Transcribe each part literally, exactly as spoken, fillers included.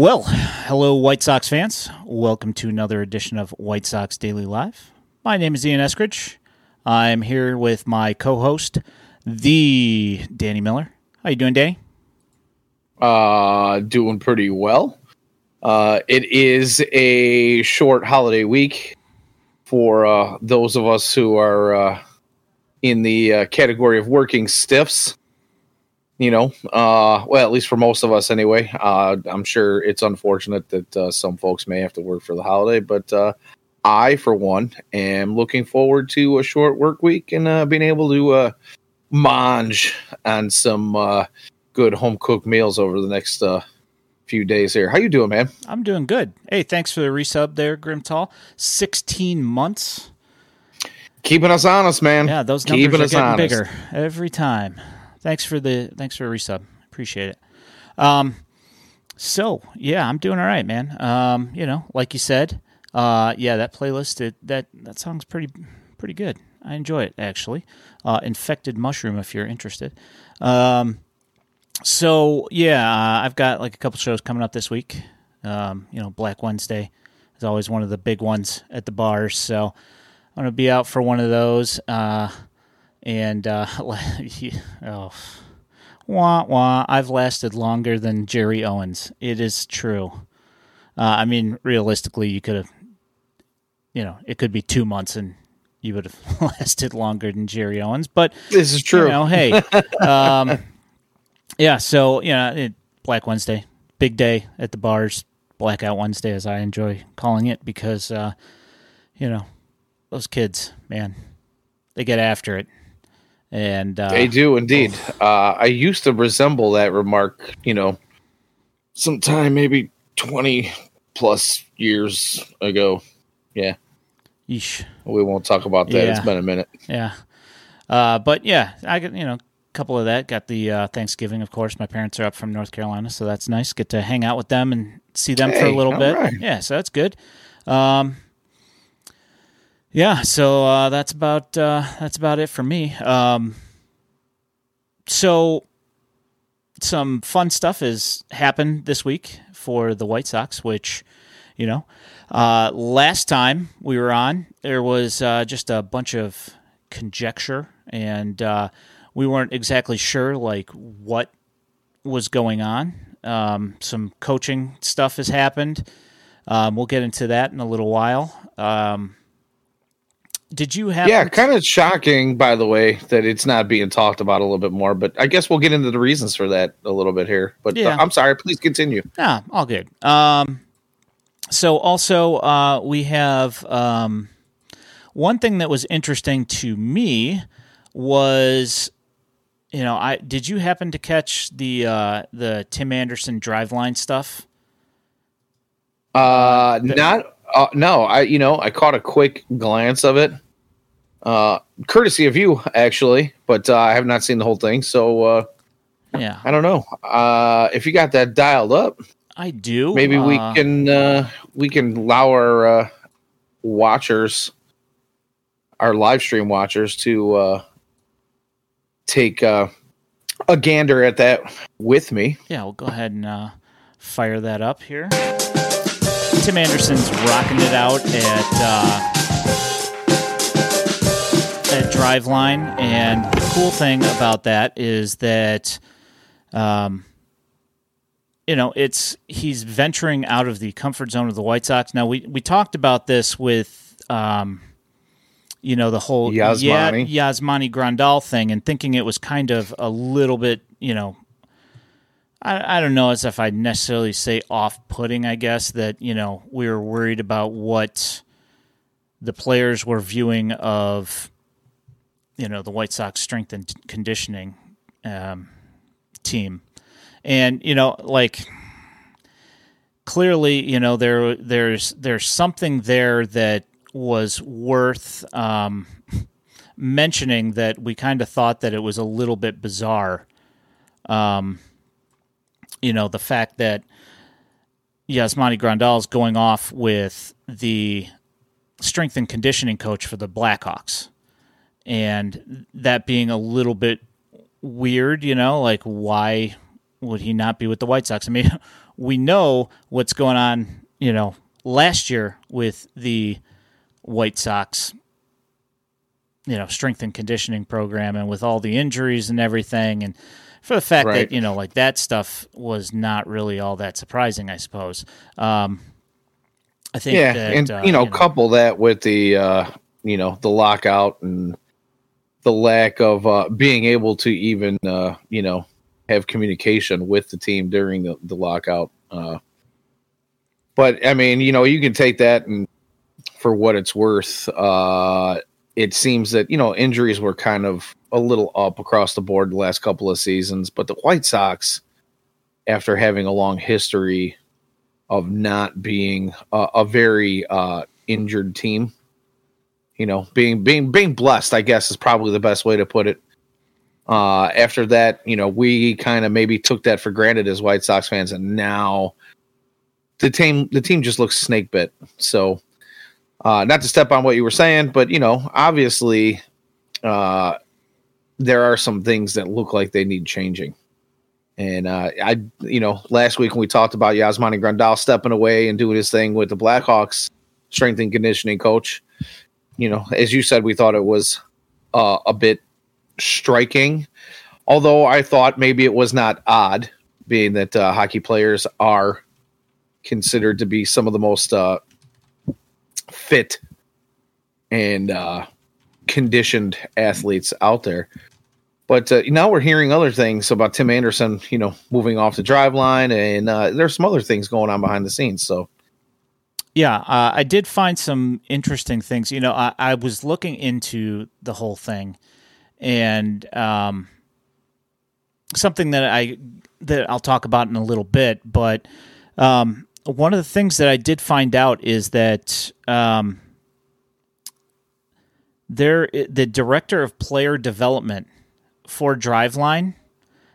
Well, hello, White Sox fans. Welcome to another edition of White Sox Daily Live. My name is Ian Eskridge. I'm here with my co-host, the Danny Miller. How you doing, Danny? Uh, doing pretty well. Uh, it is a short holiday week for uh, those of us who are uh, in the uh, category of working stiffs. You know, uh, well, at least for most of us anyway. Uh, I'm sure it's unfortunate that uh, some folks may have to work for the holiday, but uh, I, for one, am looking forward to a short work week and uh, being able to uh, mange on some uh, good home-cooked meals over the next uh, few days here. How you doing, man? I'm doing good. Hey, thanks for the resub there, Grimtall. sixteen months. Keeping us honest, man. Yeah, those numbers Keeping are getting honest. bigger every time. Thanks for the thanks for the resub. Appreciate it. Um, so yeah, I'm doing all right, man. Um, you know, like you said, uh, yeah, that playlist it, that that song's pretty pretty good. I enjoy it actually. Uh, Infected Mushroom, if you're interested. Um, so yeah, uh, I've got like a couple shows coming up this week. Um, you know, Black Wednesday is always one of the big ones at the bars. So I'm gonna be out for one of those. Uh, And, uh, oh, wah, wah, I've lasted longer than Jerry Owens. It is true. Uh, I mean, realistically, you could have, you know, it could be two months and you would have lasted longer than Jerry Owens. But this is true. You know, hey, um, yeah, so, you know, it, Black Wednesday, big day at the bars, Blackout Wednesday, as I enjoy calling it, because, uh, you know, those kids, man, they get after it. And uh, they do indeed. Uh, I used to resemble that remark, you know, sometime maybe twenty plus years ago. Yeah, Yeesh. We won't talk about that. Yeah. It's been a minute. Yeah, uh, but yeah, I got you know a couple of that. Got the uh, Thanksgiving, of course. My parents are up from North Carolina, so that's nice. Get to hang out with them and see them hey, for a little bit. Right. Yeah, so that's good. Um, Yeah, so uh, that's about uh, that's about it for me. Um, so some fun stuff has happened this week for the White Sox, which, you know, uh, last time we were on, there was uh, just a bunch of conjecture, and uh, we weren't exactly sure, like, what was going on. Um, some coaching stuff has happened. Um, we'll get into that in a little while. Um Did you have? Yeah, kind of shocking, by the way, that it's not being talked about a little bit more. But I guess we'll get into the reasons for that a little bit here. But yeah. uh, I'm sorry. Please continue. Ah, all good. Um, so also uh, we have um, one thing that was interesting to me was, you know, I did you happen to catch the uh, the Tim Anderson Driveline stuff? Uh, uh the, not. Uh, no, I you know I caught a quick glance of it, uh, courtesy of you actually, but uh, I have not seen the whole thing. So uh, yeah, I don't know uh, if you got that dialed up. I do. Maybe uh, we can uh, we can allow our uh, watchers, our live stream watchers, to uh, take uh, a gander at that with me. Yeah, we'll go ahead and uh, fire that up here. Tim Anderson's rocking it out at uh, at Driveline, and the cool thing about that is that, um, you know, it's he's venturing out of the comfort zone of the White Sox. Now we, we talked about this with, um, you know, the whole Yasmani. Ya- Yasmani Grandal thing, and thinking it was kind of a little bit, you know. I, I don't know as if I'd necessarily say off-putting, I guess, that, you know, we were worried about what the players were viewing of, you know, the White Sox strength and conditioning um, team. And, you know, like, clearly, you know, there there's there's something there that was worth um, mentioning that we kind of thought that it was a little bit bizarre. Um You know, the fact that Yasmani Grandal is going off with the strength and conditioning coach for the Blackhawks, and that being a little bit weird, you know, like why would he not be with the White Sox? I mean, we know what's going on, you know, last year with the White Sox, you know, strength and conditioning program, and with all the injuries and everything, and for the fact right. that, you know, like that stuff was not really all that surprising, I suppose. Um, I think yeah, that, and, uh, you know, you know, couple that with the, uh, you know, the lockout and the lack of uh, being able to even, uh, you know, have communication with the team during the, the lockout. Uh, but, I mean, you know, you can take that and for what it's worth, uh, it seems that, you know, injuries were kind of a little up across the board the last couple of seasons, but the White Sox, after having a long history of not being a, a very uh, injured team, you know, being, being, being blessed, I guess, is probably the best way to put it. Uh, after that, you know, we kind of maybe took that for granted as White Sox fans, and now the team, the team just looks snake bit. So, uh, not to step on what you were saying, but, you know, obviously, uh, there are some things that look like they need changing. And, uh, I, you know, last week when we talked about Yasmani Grandal stepping away and doing his thing with the Blackhawks strength and conditioning coach, you know, as you said, we thought it was uh, a bit striking, although I thought maybe it was not odd, being that uh, hockey players are considered to be some of the most uh, fit and uh, conditioned athletes out there. But uh, now we're hearing other things about Tim Anderson, you know, moving off the Driveline, and uh, there's some other things going on behind the scenes. So, yeah, uh, I did find some interesting things. You know, I, I was looking into the whole thing, and um, something that I that I'll talk about in a little bit. But um, one of the things that I did find out is that um, there, the director of player development for Driveline,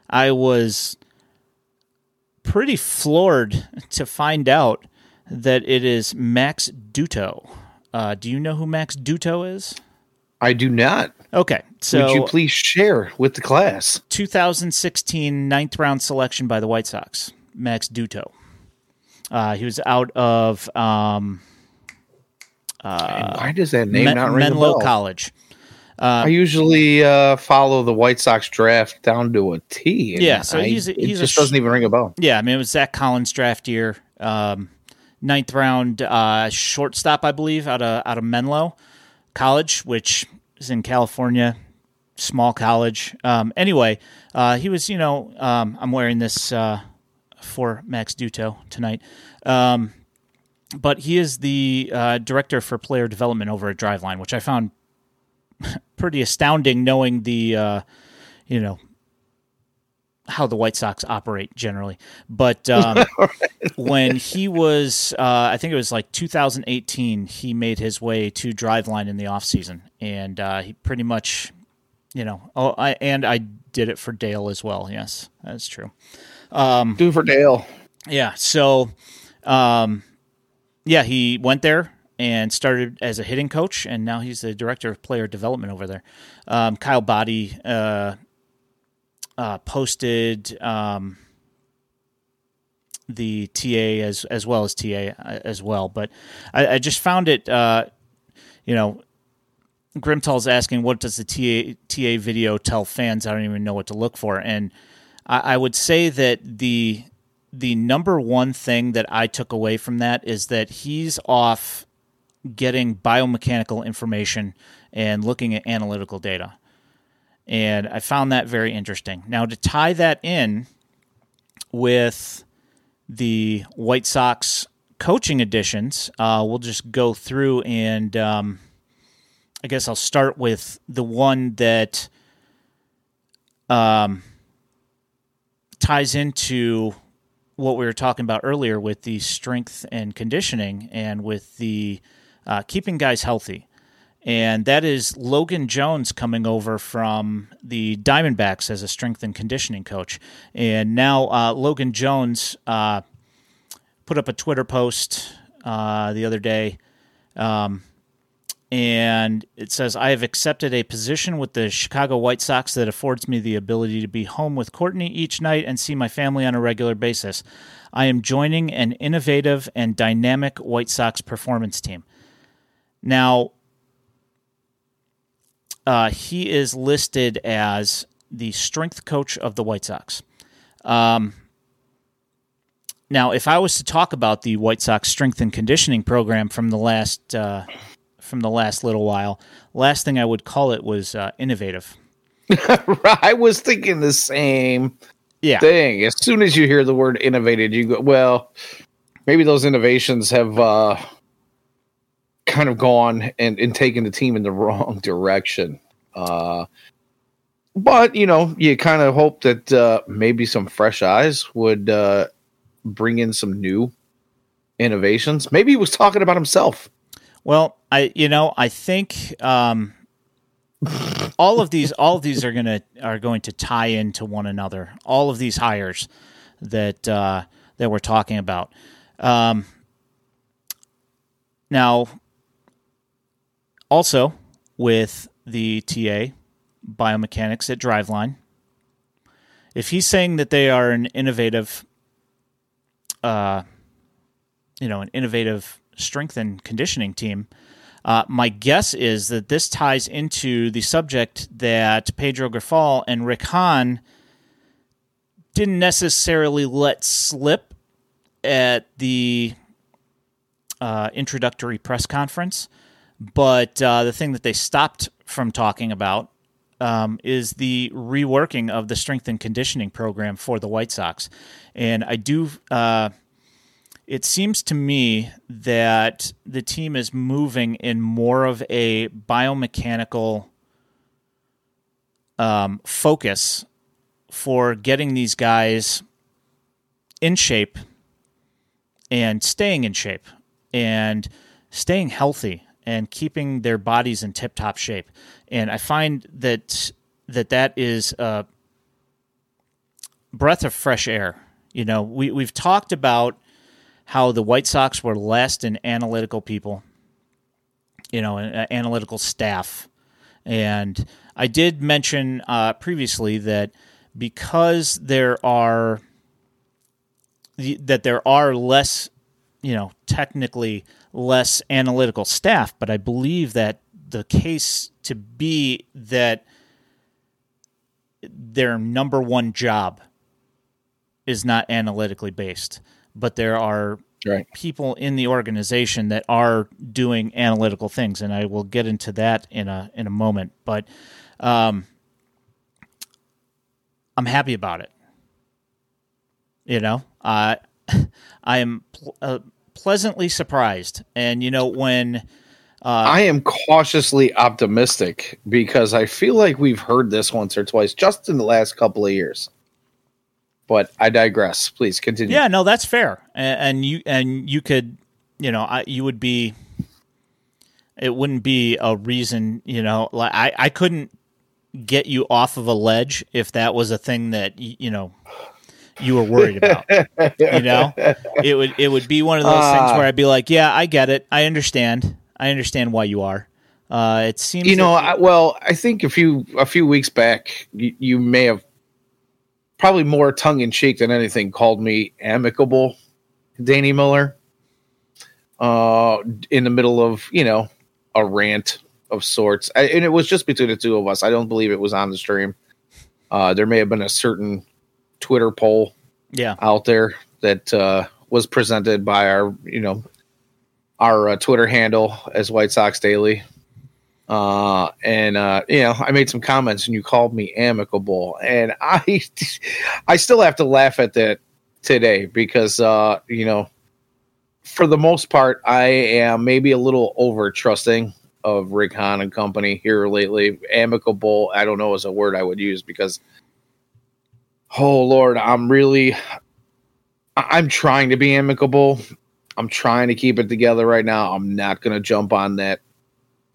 I was pretty floored to find out that it is Max Duto. Uh, do you know who Max Duto is? I do not. Okay. So, would you please share with the class? two thousand sixteen ninth round selection by the White Sox, Max Duto. Uh, he was out of um, uh, why does that name Men- not ring a bell? Menlo College. Uh, I usually uh, follow the White Sox draft down to a T. Yeah, so I, he's, he's it just a, doesn't even ring a bell. Yeah, I mean, it was Zach Collins' draft year. Um, ninth round uh, shortstop, I believe, out of out of Menlo College, which is in California, small college. Um, anyway, uh, he was, you know, um, I'm wearing this uh, for Max Duto tonight. Um, but he is the uh, director for player development over at Driveline, which I found pretty astounding, knowing the, uh, you know, how the White Sox operate generally. But um, when he was, uh, I think it was like two thousand eighteen, he made his way to Driveline in the offseason. And uh, he pretty much, you know, oh, I, and I did it for Dale as well. Yes, that's true. Um, Do for Dale. Yeah. So, um, yeah, he went there and started as a hitting coach, and now he's the director of player development over there. Um, Kyle Boddy uh, uh, posted um, the T A as as well as T A as well. But I, I just found it, uh, you know, Grimtall's asking, what does the T A, T A video tell fans? I don't even know what to look for. And I, I would say that the the number one thing that I took away from that is that he's off getting biomechanical information and looking at analytical data. And I found that very interesting. Now, to tie that in with the White Sox coaching additions, uh, we'll just go through, and um, I guess I'll start with the one that um, ties into what we were talking about earlier with the strength and conditioning and with the uh, keeping guys healthy. And that is Logan Jones coming over from the Diamondbacks as a strength and conditioning coach. And now uh, Logan Jones uh, put up a Twitter post uh, the other day um, And it says, I have accepted a position with the Chicago White Sox that affords me the ability to be home with Courtney each night and see my family on a regular basis. I am joining an innovative and dynamic White Sox performance team. Now, uh, he is listed as the strength coach of the White Sox. Um, now, if I was to talk about the White Sox strength and conditioning program from the last... Uh, from the last little while, last thing I would call it was uh, innovative. I was thinking the same yeah. thing. As soon as you hear the word innovative, you go, well, maybe those innovations have uh, kind of gone and, and taken the team in the wrong direction. Uh, but, you know, you kind of hope that uh, maybe some fresh eyes would uh, bring in some new innovations. Maybe he was talking about himself. Well, I you know I think um, all of these all of these are gonna are going to tie into one another. All of these hires that uh, that we're talking about um, now. Also, with the T A biomechanics at Driveline, if he's saying that they are an innovative, uh, you know, an innovative. strength and conditioning team. Uh, my guess is that this ties into the subject that Pedro Grifol and Rick Hahn didn't necessarily let slip at the uh, introductory press conference, but uh, the thing that they stopped from talking about um, is the reworking of the strength and conditioning program for the White Sox. And I do... Uh, It seems to me that the team is moving in more of a biomechanical um, focus for getting these guys in shape and staying in shape and staying healthy and keeping their bodies in tip-top shape. And I find that that, that is a breath of fresh air. You know, we, we've talked about how the White Sox were last in analytical people, you know, uh, analytical staff. And I did mention uh, previously that because there are that there are less, you know, technically less analytical staff, but I believe that the case to be that their number one job is not analytically based. But there are right. people in the organization that are doing analytical things, and I will get into that in a in a moment. But um, I'm happy about it. You know, uh, I am pl- uh, pleasantly surprised, and you know when uh, I am cautiously optimistic because I feel like we've heard this once or twice just in the last couple of years. But I digress. Please continue. Yeah, no, that's fair. And, and you and you could, you know, I, you would be. It wouldn't be a reason, you know. Like I, I, couldn't get you off of a ledge if that was a thing that you, you know you were worried about. You know, it would it would be one of those uh, things where I'd be like, yeah, I get it, I understand, I understand why you are. Uh, it seems, you know. Like- I, well, I think a few a few weeks back, you, you may have. Probably more tongue-in-cheek than anything, called me amicable, Danny Miller, uh, in the middle of, you know, a rant of sorts. I, and it was just between the two of us. I don't believe it was on the stream. Uh, there may have been a certain Twitter poll yeah. out there that uh, was presented by our, you know, our uh, Twitter handle as White Sox Daily. Uh, and, uh, you know, I made some comments and you called me amicable, and I, I still have to laugh at that today because, uh, you know, for the most part, I am maybe a little over trusting of Rick Hahn and company here lately. Amicable, I don't know, is a word I would use because, oh Lord, I'm really, I'm trying to be amicable. I'm trying to keep it together right now. I'm not going to jump on that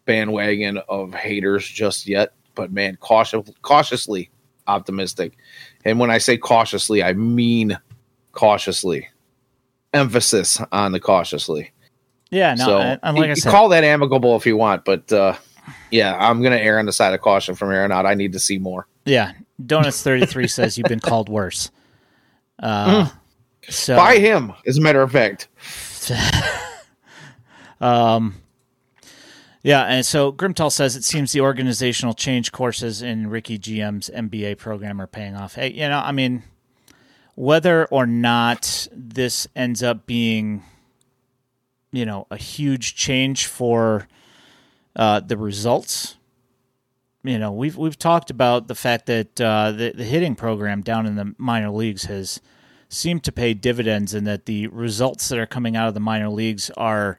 bandwagon of haters just yet, but man, cautious, cautiously optimistic. And when I say cautiously, I mean cautiously. Emphasis on the cautiously. Yeah, no, so I, I, like you, I said, you call that amicable if you want, but uh, yeah, I'm going to err on the side of caution from here on out. I need to see more. Yeah, Donuts thirty-three says you've been called worse. Uh, mm. so, By him, as a matter of fact. um, yeah, and so Grimtall says it seems the organizational change courses in Ricky G M's M B A program are paying off. Hey, you know, I mean, whether or not this ends up being, you know, a huge change for uh, the results. You know, we've we've talked about the fact that uh, the, the hitting program down in the minor leagues has seemed to pay dividends, and that the results that are coming out of the minor leagues are,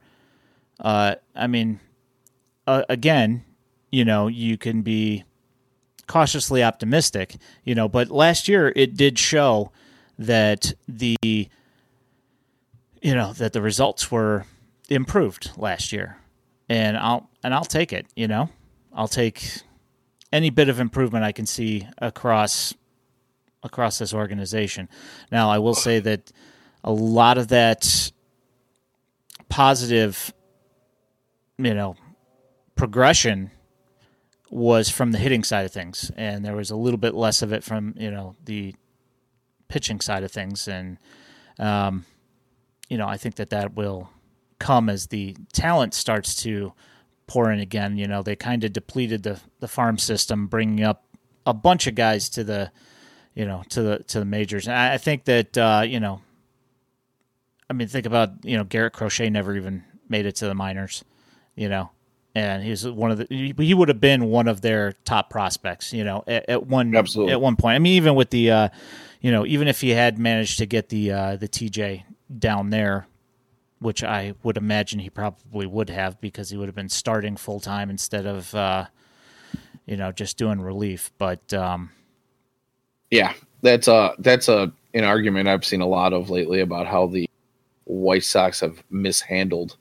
uh, I mean, uh, again, you know, you can be cautiously optimistic, you know, but last year it did show that the, you know, that the results were improved last year, and I'll and I'll take it. You know, I'll take any bit of improvement I can see across across this organization. Now, I will say that a lot of that positive, you know, progression was from the hitting side of things, and there was a little bit less of it from, you know, the pitching side of things, and um, you know, I think that that will come as the talent starts to pour in again. You know, they kind of depleted the, the farm system, bringing up a bunch of guys to the, you know, to the to the majors. And I, I think that uh, you know, I mean, think about, you know, Garrett Crochet never even made it to the minors, you know, and he was one of the he would have been one of their top prospects, you know, at, at one Absolutely. at one point. I mean, even with the, uh, you know, even if he had managed to get the uh, the T J down there, which I would imagine he probably would have, because he would have been starting full time instead of, uh, you know, just doing relief. But um, yeah, that's a, that's a, an argument I've seen a lot of lately about how the White Sox have mishandled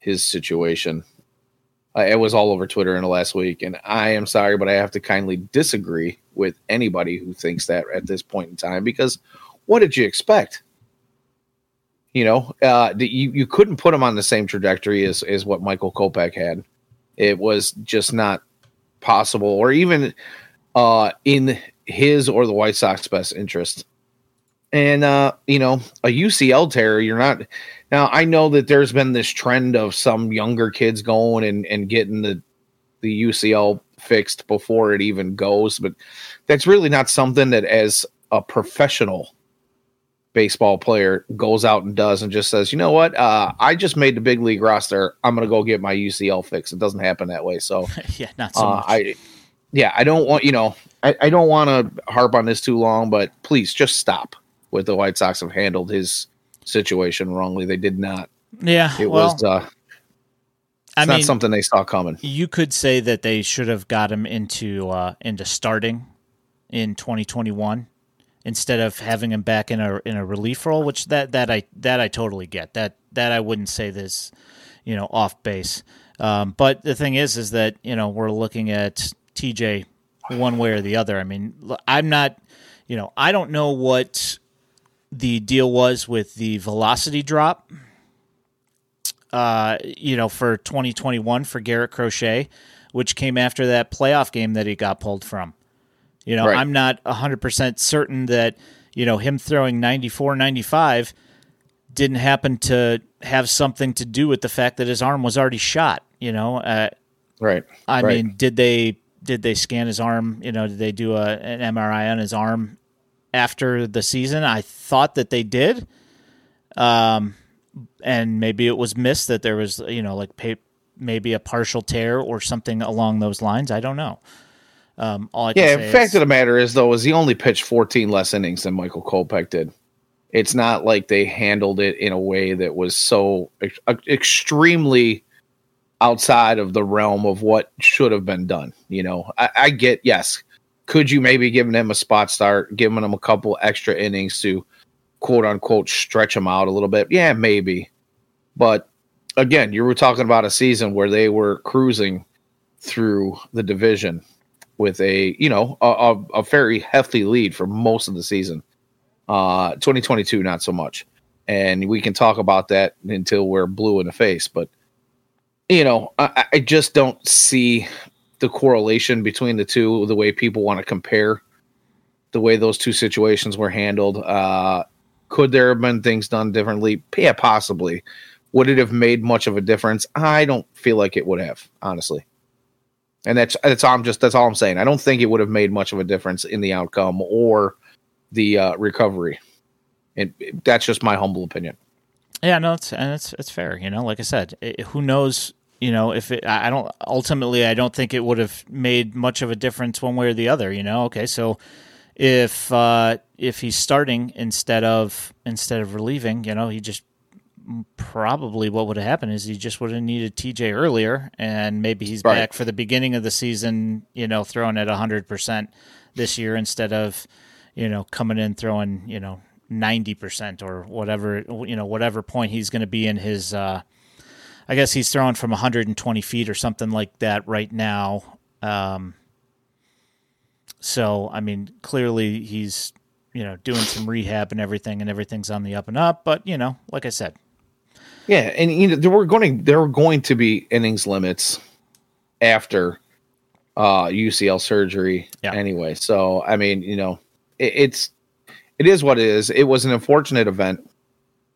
his situation. Uh, it was all over Twitter in the last week, and I am sorry, but I have to kindly disagree with anybody who thinks that at this point in time, because what did you expect? You know, uh, you, you couldn't put him on the same trajectory as, as what Michael Kopech had. It was just not possible, or even uh, in his or the White Sox best interest. And, uh, you know, a U C L tear, you're not. Now, I know that there's been this trend of some younger kids going and, and getting the, the U C L fixed before it even goes. But that's really not something that as a professional baseball player goes out and does, and just says, you know what, uh, I just made the big league roster, I'm going to go get my U C L fixed. It doesn't happen that way. So yeah, not so uh, much. I, yeah, I don't want, you know, I, I don't want to harp on this too long, but please just stop with the White Sox have handled his situation wrongly. They did not. Yeah. It well, was, uh, it's I not mean, something they saw coming. You could say that they should have got him into, uh, into starting in twenty twenty-one, instead of having him back in a in a relief role, which that, that I that I totally get. That that I wouldn't say this, you know, off base. Um, but the thing is, is that, you know, we're looking at T J one way or the other. I mean, I'm not, you know, I don't know what the deal was with the velocity drop, uh, you know, for twenty twenty-one for Garrett Crochet, which came after that playoff game that he got pulled from. You know, right. I'm not one hundred percent certain that, you know, him throwing ninety-four, ninety-five didn't happen to have something to do with the fact that his arm was already shot, you know. Uh, right. I right. mean, did they did they scan his arm? You know, did they do a, an M R I on his arm after the season? I thought that they did. Um, and maybe it was missed that there was, you know, like pay, maybe a partial tear or something along those lines. I don't know. Um, all I can yeah, the fact is, of the matter is, though, is he only pitched fourteen less innings than Michael Kopech did. It's not like they handled it in a way that was so ex- extremely outside of the realm of what should have been done. You know, I, I get, yes, could you maybe giving him a spot start, giving him a couple extra innings to quote unquote stretch him out a little bit? Yeah, maybe. But again, you were talking about a season where they were cruising through the division with a, you know, a, a very hefty lead for most of the season. Uh, twenty twenty-two, not so much. and we can talk about that until we're blue in the face. But, you know, I, I just don't see the correlation between the two, the way people want to compare the way those two situations were handled. Uh, could there have been things done differently? Yeah, possibly. Would it have made much of a difference? I don't feel like it would have, honestly. And that's that's all I'm just that's all I'm saying. I don't think it would have made much of a difference in the outcome or the uh, recovery. And that's just my humble opinion. Yeah, no, it's and it's it's fair. You know, like I said, it, who knows? You know, if it, I don't ultimately, I don't think it would have made much of a difference one way or the other. You know, okay, so if uh, if he's starting instead of instead of relieving, you know, he just. Probably what would have happened is he just would have needed T J earlier, and maybe he's right. back for the beginning of the season, you know, throwing at one hundred percent this year instead of, you know, coming in throwing, you know, ninety percent or whatever, you know, whatever point he's going to be in his, uh, I guess he's throwing from one hundred twenty feet or something like that right now. Um, so, I mean, clearly he's, you know, doing some rehab and everything, and everything's on the up and up. But, you know, like I said, yeah, and you know there were going to, there were going to be innings limits after uh, U C L surgery yeah. anyway. So I mean, you know, it, it's it is what it is. It was an unfortunate event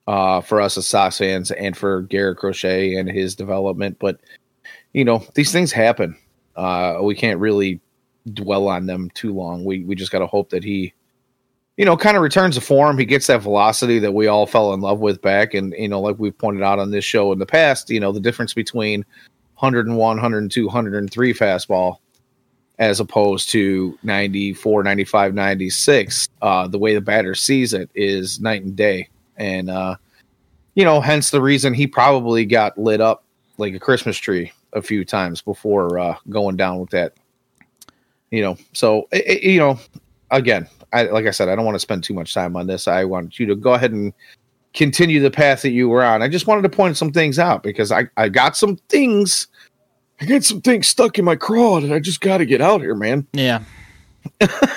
uh, for us as Sox fans and for Garrett Crochet and his development. But you know, these things happen. Uh, we can't really dwell on them too long. We we just got to hope that he. You know, kind of returns to form. He gets that velocity that we all fell in love with back. And, you know, like we've pointed out on this show in the past, you know, the difference between one oh one, one oh two, one oh three fastball as opposed to ninety-four, ninety-five, ninety-six, uh, the way the batter sees it is night and day. And, uh, you know, hence the reason he probably got lit up like a Christmas tree a few times before uh, going down with that. You know, so, it, it, you know, again, I, like I said, I don't want to spend too much time on this. I want you to go ahead and continue the path that you were on. I just wanted to point some things out because I, I got some things. I got some things stuck in my craw, and I just got to get out here, man. Yeah,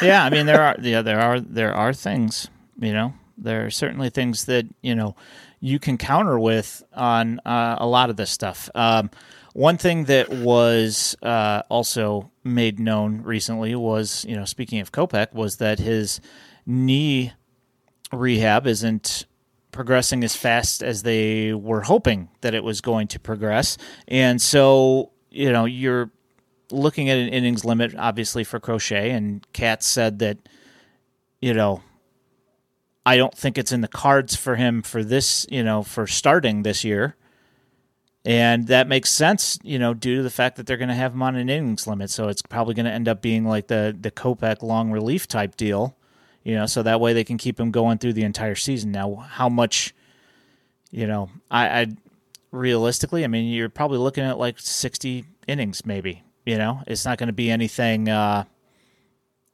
yeah. I mean, there are yeah, there are there are things. You know, there are certainly things that you know you can counter with on uh, a lot of this stuff. Um, One thing that was uh, also made known recently was, you know, speaking of Kopech, was that his knee rehab isn't progressing as fast as they were hoping that it was going to progress. And so, you know, you're looking at an innings limit, obviously, for Crochet, and Katz said that, you know, I don't think it's in the cards for him for this, you know, for starting this year. And that makes sense, you know, due to the fact that they're going to have him on an innings limit. So it's probably going to end up being like the the Kopech long relief type deal, you know, so that way they can keep him going through the entire season. Now, how much, you know, I, I realistically, I mean, you're probably looking at like sixty innings maybe, you know. It's not going to be anything, uh,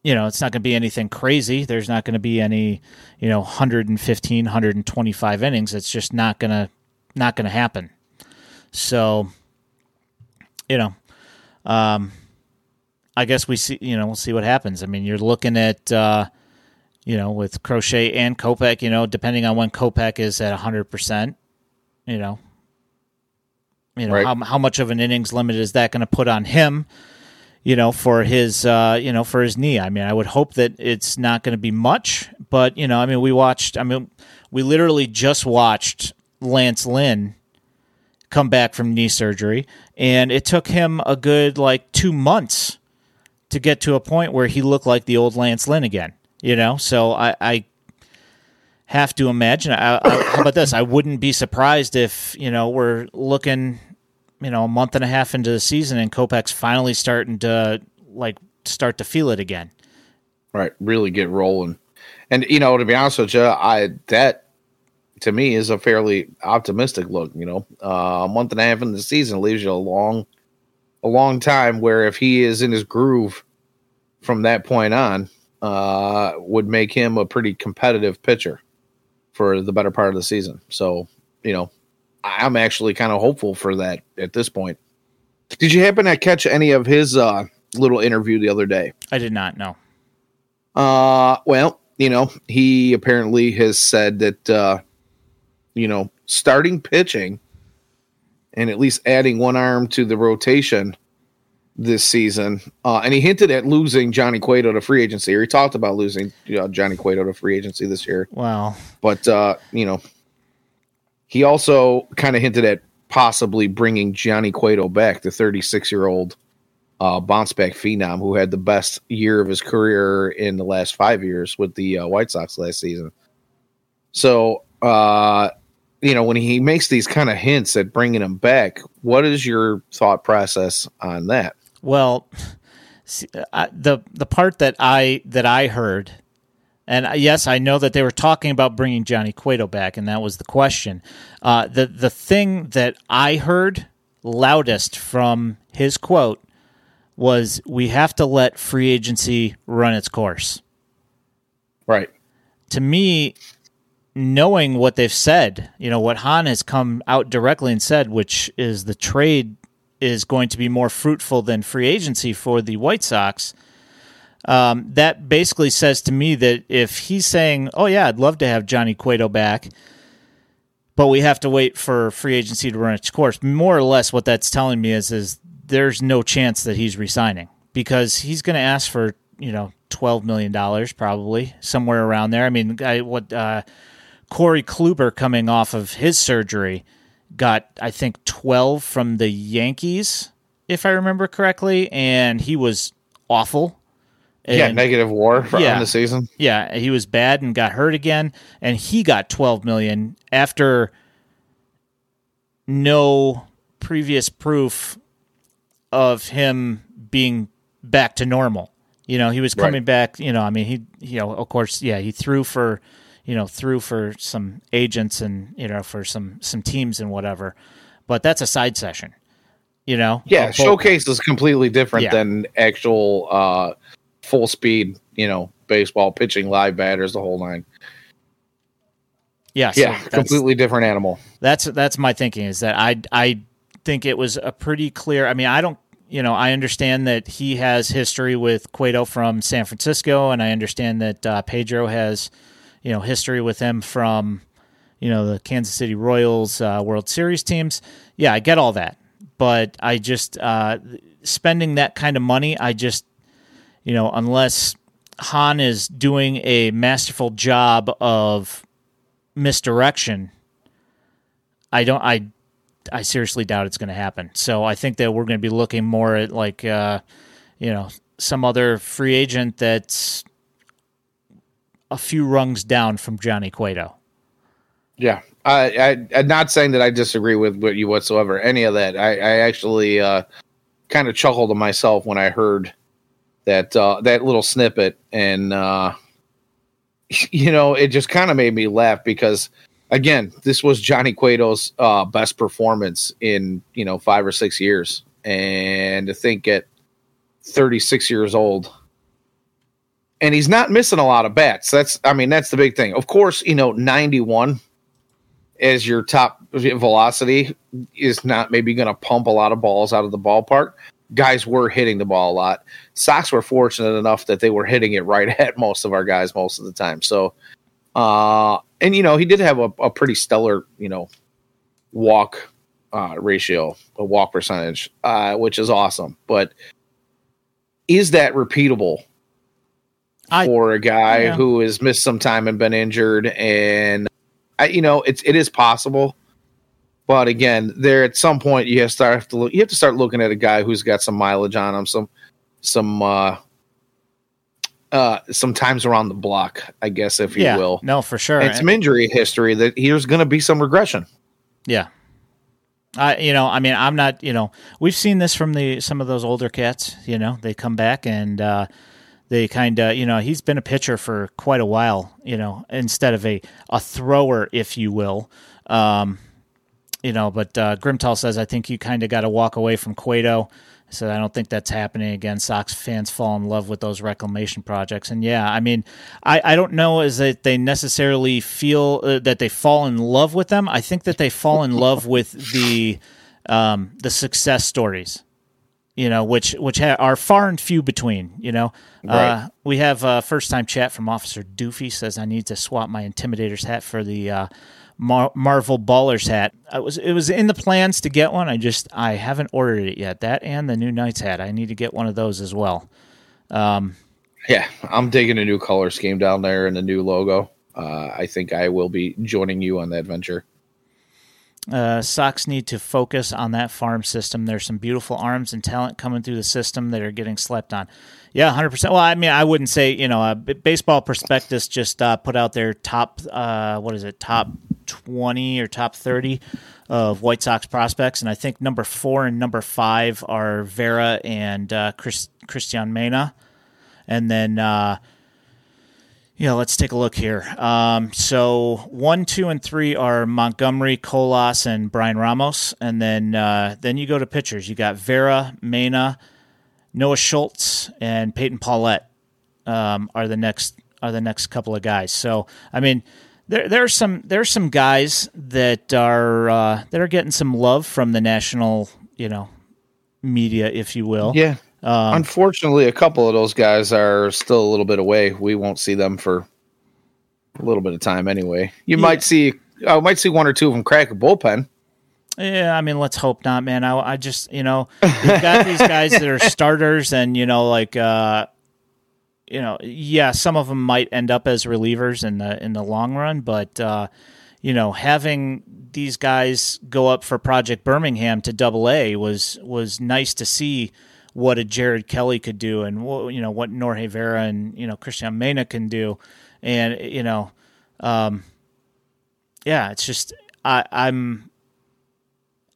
you know, it's not going to be anything crazy. There's not going to be any, you know, one fifteen, one twenty-five innings. It's just not going to not going to happen. So, you know, um, I guess we see, you know, we'll see what happens. I mean, you're looking at, uh, you know, with Crochet and Kopech, you know, depending on when Kopech is at one hundred percent, you know, you know, right. how, how much of an innings limit is that going to put on him, you know, for his, uh, you know, for his knee? I mean, I would hope that it's not going to be much, but, you know, I mean, we watched, I mean, we literally just watched Lance Lynn come back from knee surgery, and it took him a good like two months to get to a point where he looked like the old Lance Lynn again, you know? So I, I have to imagine, I, I, how about this? I wouldn't be surprised if, you know, we're looking, you know, a month and a half into the season and Kopech's finally starting to like start to feel it again. Right. Really get rolling. And, you know, to be honest with you, I, that, to me is a fairly optimistic look, you know, uh, a month and a half in the season leaves you a long, a long time where if he is in his groove from that point on, uh, would make him a pretty competitive pitcher for the better part of the season. So, you know, I'm actually kind of hopeful for that at this point. Did you happen to catch any of his, uh, little interview the other day? I did not know. Uh, well, you know, he apparently has said that, uh, you know, starting pitching and at least adding one arm to the rotation this season. Uh, and he hinted at losing Johnny Cueto to free agency, or he talked about losing uh, Johnny Cueto to free agency this year. Wow. But, uh, you know, he also kind of hinted at possibly bringing Johnny Cueto back, the thirty-six-year-old uh, bounce-back phenom who had the best year of his career in the last five years with the uh, White Sox last season. So, uh, you know, when he makes these kind of hints at bringing him back, what is your thought process on that? Well, the the part that I that I heard, and yes, I know that they were talking about bringing Johnny Cueto back, and that was the question. Uh, the the thing that I heard loudest from his quote was, "We have to let free agency run its course." Right. To me, knowing what they've said, you know, what Hahn has come out directly and said, which is the trade is going to be more fruitful than free agency for the White Sox, um, that basically says to me that if he's saying, oh, yeah, I'd love to have Johnny Cueto back, but we have to wait for free agency to run its course, more or less what that's telling me is, is there's no chance that he's resigning, because he's going to ask for, you know, twelve million dollars probably, somewhere around there. I mean, I, what... Uh, Corey Kluber, coming off of his surgery, got, I think, twelve from the Yankees, if I remember correctly, and he was awful. And, yeah, negative WAR for yeah, on the season. Yeah, he was bad and got hurt again, and he got twelve million dollars after no previous proof of him being back to normal. You know, he was coming right. back, you know, I mean, he, you know, of course, yeah, he threw for... you know, through for some agents and, you know, for some, some teams and whatever, but that's a side session, you know? Yeah. Showcase is completely different yeah. than actual uh, full speed, you know, baseball pitching, live batters, the whole nine. Yeah. So yeah. Completely different animal. That's, that's my thinking, is that I, I think it was a pretty clear, I mean, I don't, you know, I understand that he has history with Cueto from San Francisco, and I understand that uh, Pedro has, you know, history with him from, you know, the Kansas City Royals uh, World Series teams. Yeah, I get all that. But I just, uh, spending that kind of money, I just, you know, unless Hahn is doing a masterful job of misdirection, I don't, I, I seriously doubt it's going to happen. So I think that we're going to be looking more at, like, uh, you know, some other free agent that's a few rungs down from Johnny Cueto. Yeah. I, I, I'm not saying that I disagree with, with you whatsoever, any of that. I, I actually uh, kind of chuckled to myself when I heard that uh, that little snippet. And, uh, you know, it just kind of made me laugh because, again, this was Johnny Cueto's uh, best performance in, you know, five or six years. And to think at thirty-six years old, and he's not missing a lot of bats. That's, I mean, that's the big thing. Of course, you know, ninety-one as your top velocity is not maybe going to pump a lot of balls out of the ballpark. Guys were hitting the ball a lot. Sox were fortunate enough that they were hitting it right at most of our guys most of the time. So, uh, and, you know, he did have a, a pretty stellar, you know, walk uh, ratio, a walk percentage, uh, which is awesome. But is that repeatable? I, for a guy yeah. who has missed some time and been injured, and I, you know, it's it is possible, but again, there at some point you have to start have to look, you have to start looking at a guy who's got some mileage on him, some some uh, uh, some times around the block, I guess, if yeah, you will. No, for sure, and, and some injury history that here's going to be some regression. Yeah, I you know, I mean, I'm not you know, we've seen this from the some of those older cats. You know, they come back and. Uh, They kind of, you know, he's been a pitcher for quite a while, you know, instead of a, a thrower, if you will. Um, you know, but uh, Grimtall says, I think you kind of got to walk away from Cueto. I said, I don't think that's happening again. Sox fans fall in love with those reclamation projects. And, yeah, I mean, I, I don't know is that they necessarily feel uh, that they fall in love with them. I think that they fall in love with the um, the success stories. You know, which which ha- are far and few between. You know, right. uh, we have a uh, first time chat from Officer Doofy, says I need to swap my Intimidators hat for the uh, Mar- Marvel Ballers hat. I was it was in the plans to get one. I just I haven't ordered it yet. That and the new Knights hat. I need to get one of those as well. Um, yeah, I'm digging a new color scheme down there and a new logo. Uh, I think I will be joining you on that venture. Uh, Sox need to focus on that farm system. There's some beautiful arms and talent coming through the system that are getting slept on. Yeah, one hundred percent. Well, I mean, I wouldn't say, you know, uh, Baseball Prospectus just uh, put out their top, uh, what is it, top twenty or top thirty of White Sox prospects, and I think number four and number five are Vera and uh, Chris, Christian Mena. And then, uh, yeah, let's take a look here. Um, so one, two, and three are Montgomery, Colas, and Brian Ramos. And then uh, then you go to pitchers. You got Vera, Mena, Noah Schultz, and Peyton Paulette um, are the next are the next couple of guys. So I mean, there there are some there are some guys that are uh, that are getting some love from the national, you know, media, if you will. Yeah. Um, Unfortunately, a couple of those guys are still a little bit away. We won't see them for a little bit of time anyway. You yeah. might see I uh, might see one or two of them crack a bullpen. Yeah, I mean, let's hope not, man. I, I just, you know, you've got these guys that are starters and, you know, like, uh, you know, yeah, some of them might end up as relievers in the, in the long run, but, uh, you know, having these guys go up for Project Birmingham to Double A was, was nice to see. What a Jared Kelly could do, and what, you know, what Norheyi Vera and, you know, Christian Mena can do. And, you know, um, yeah, it's just, I, I'm,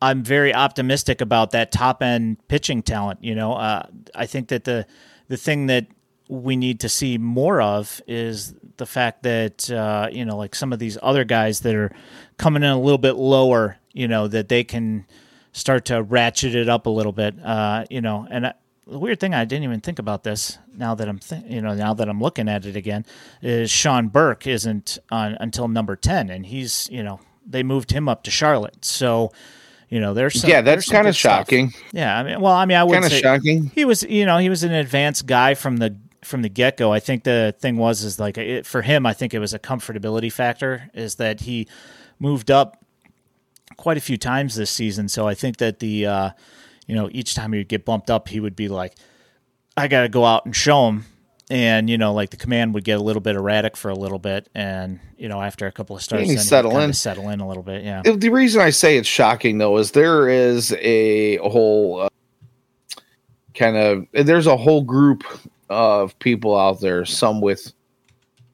I'm very optimistic about that top end pitching talent. You know, uh, I think that the, the thing that we need to see more of is the fact that, uh, you know, like some of these other guys that are coming in a little bit lower, you know, that they can start to ratchet it up a little bit, uh, you know. And I, the weird thing, I didn't even think about this now that I'm, th- you know, now that I'm looking at it again, is Sean Burke isn't on until number ten, and he's, you know, they moved him up to Charlotte. So, you know, there's some, yeah, that's kind of shocking. Stuff. Yeah, I mean, well, I mean, I would say shocking. He was, you know, he was an advanced guy from the from the get go. I think the thing was is like it, for him, I think it was a comfortability factor, is that he moved up quite a few times this season. So I think that the, uh, you know, each time he would get bumped up, he would be like, I got to go out and show him. And, you know, like the command would get a little bit erratic for a little bit. And, you know, after a couple of starts, then settle in, settle in a little bit. Yeah. The reason I say it's shocking though, is there is a whole uh, kind of, there's a whole group of people out there, some with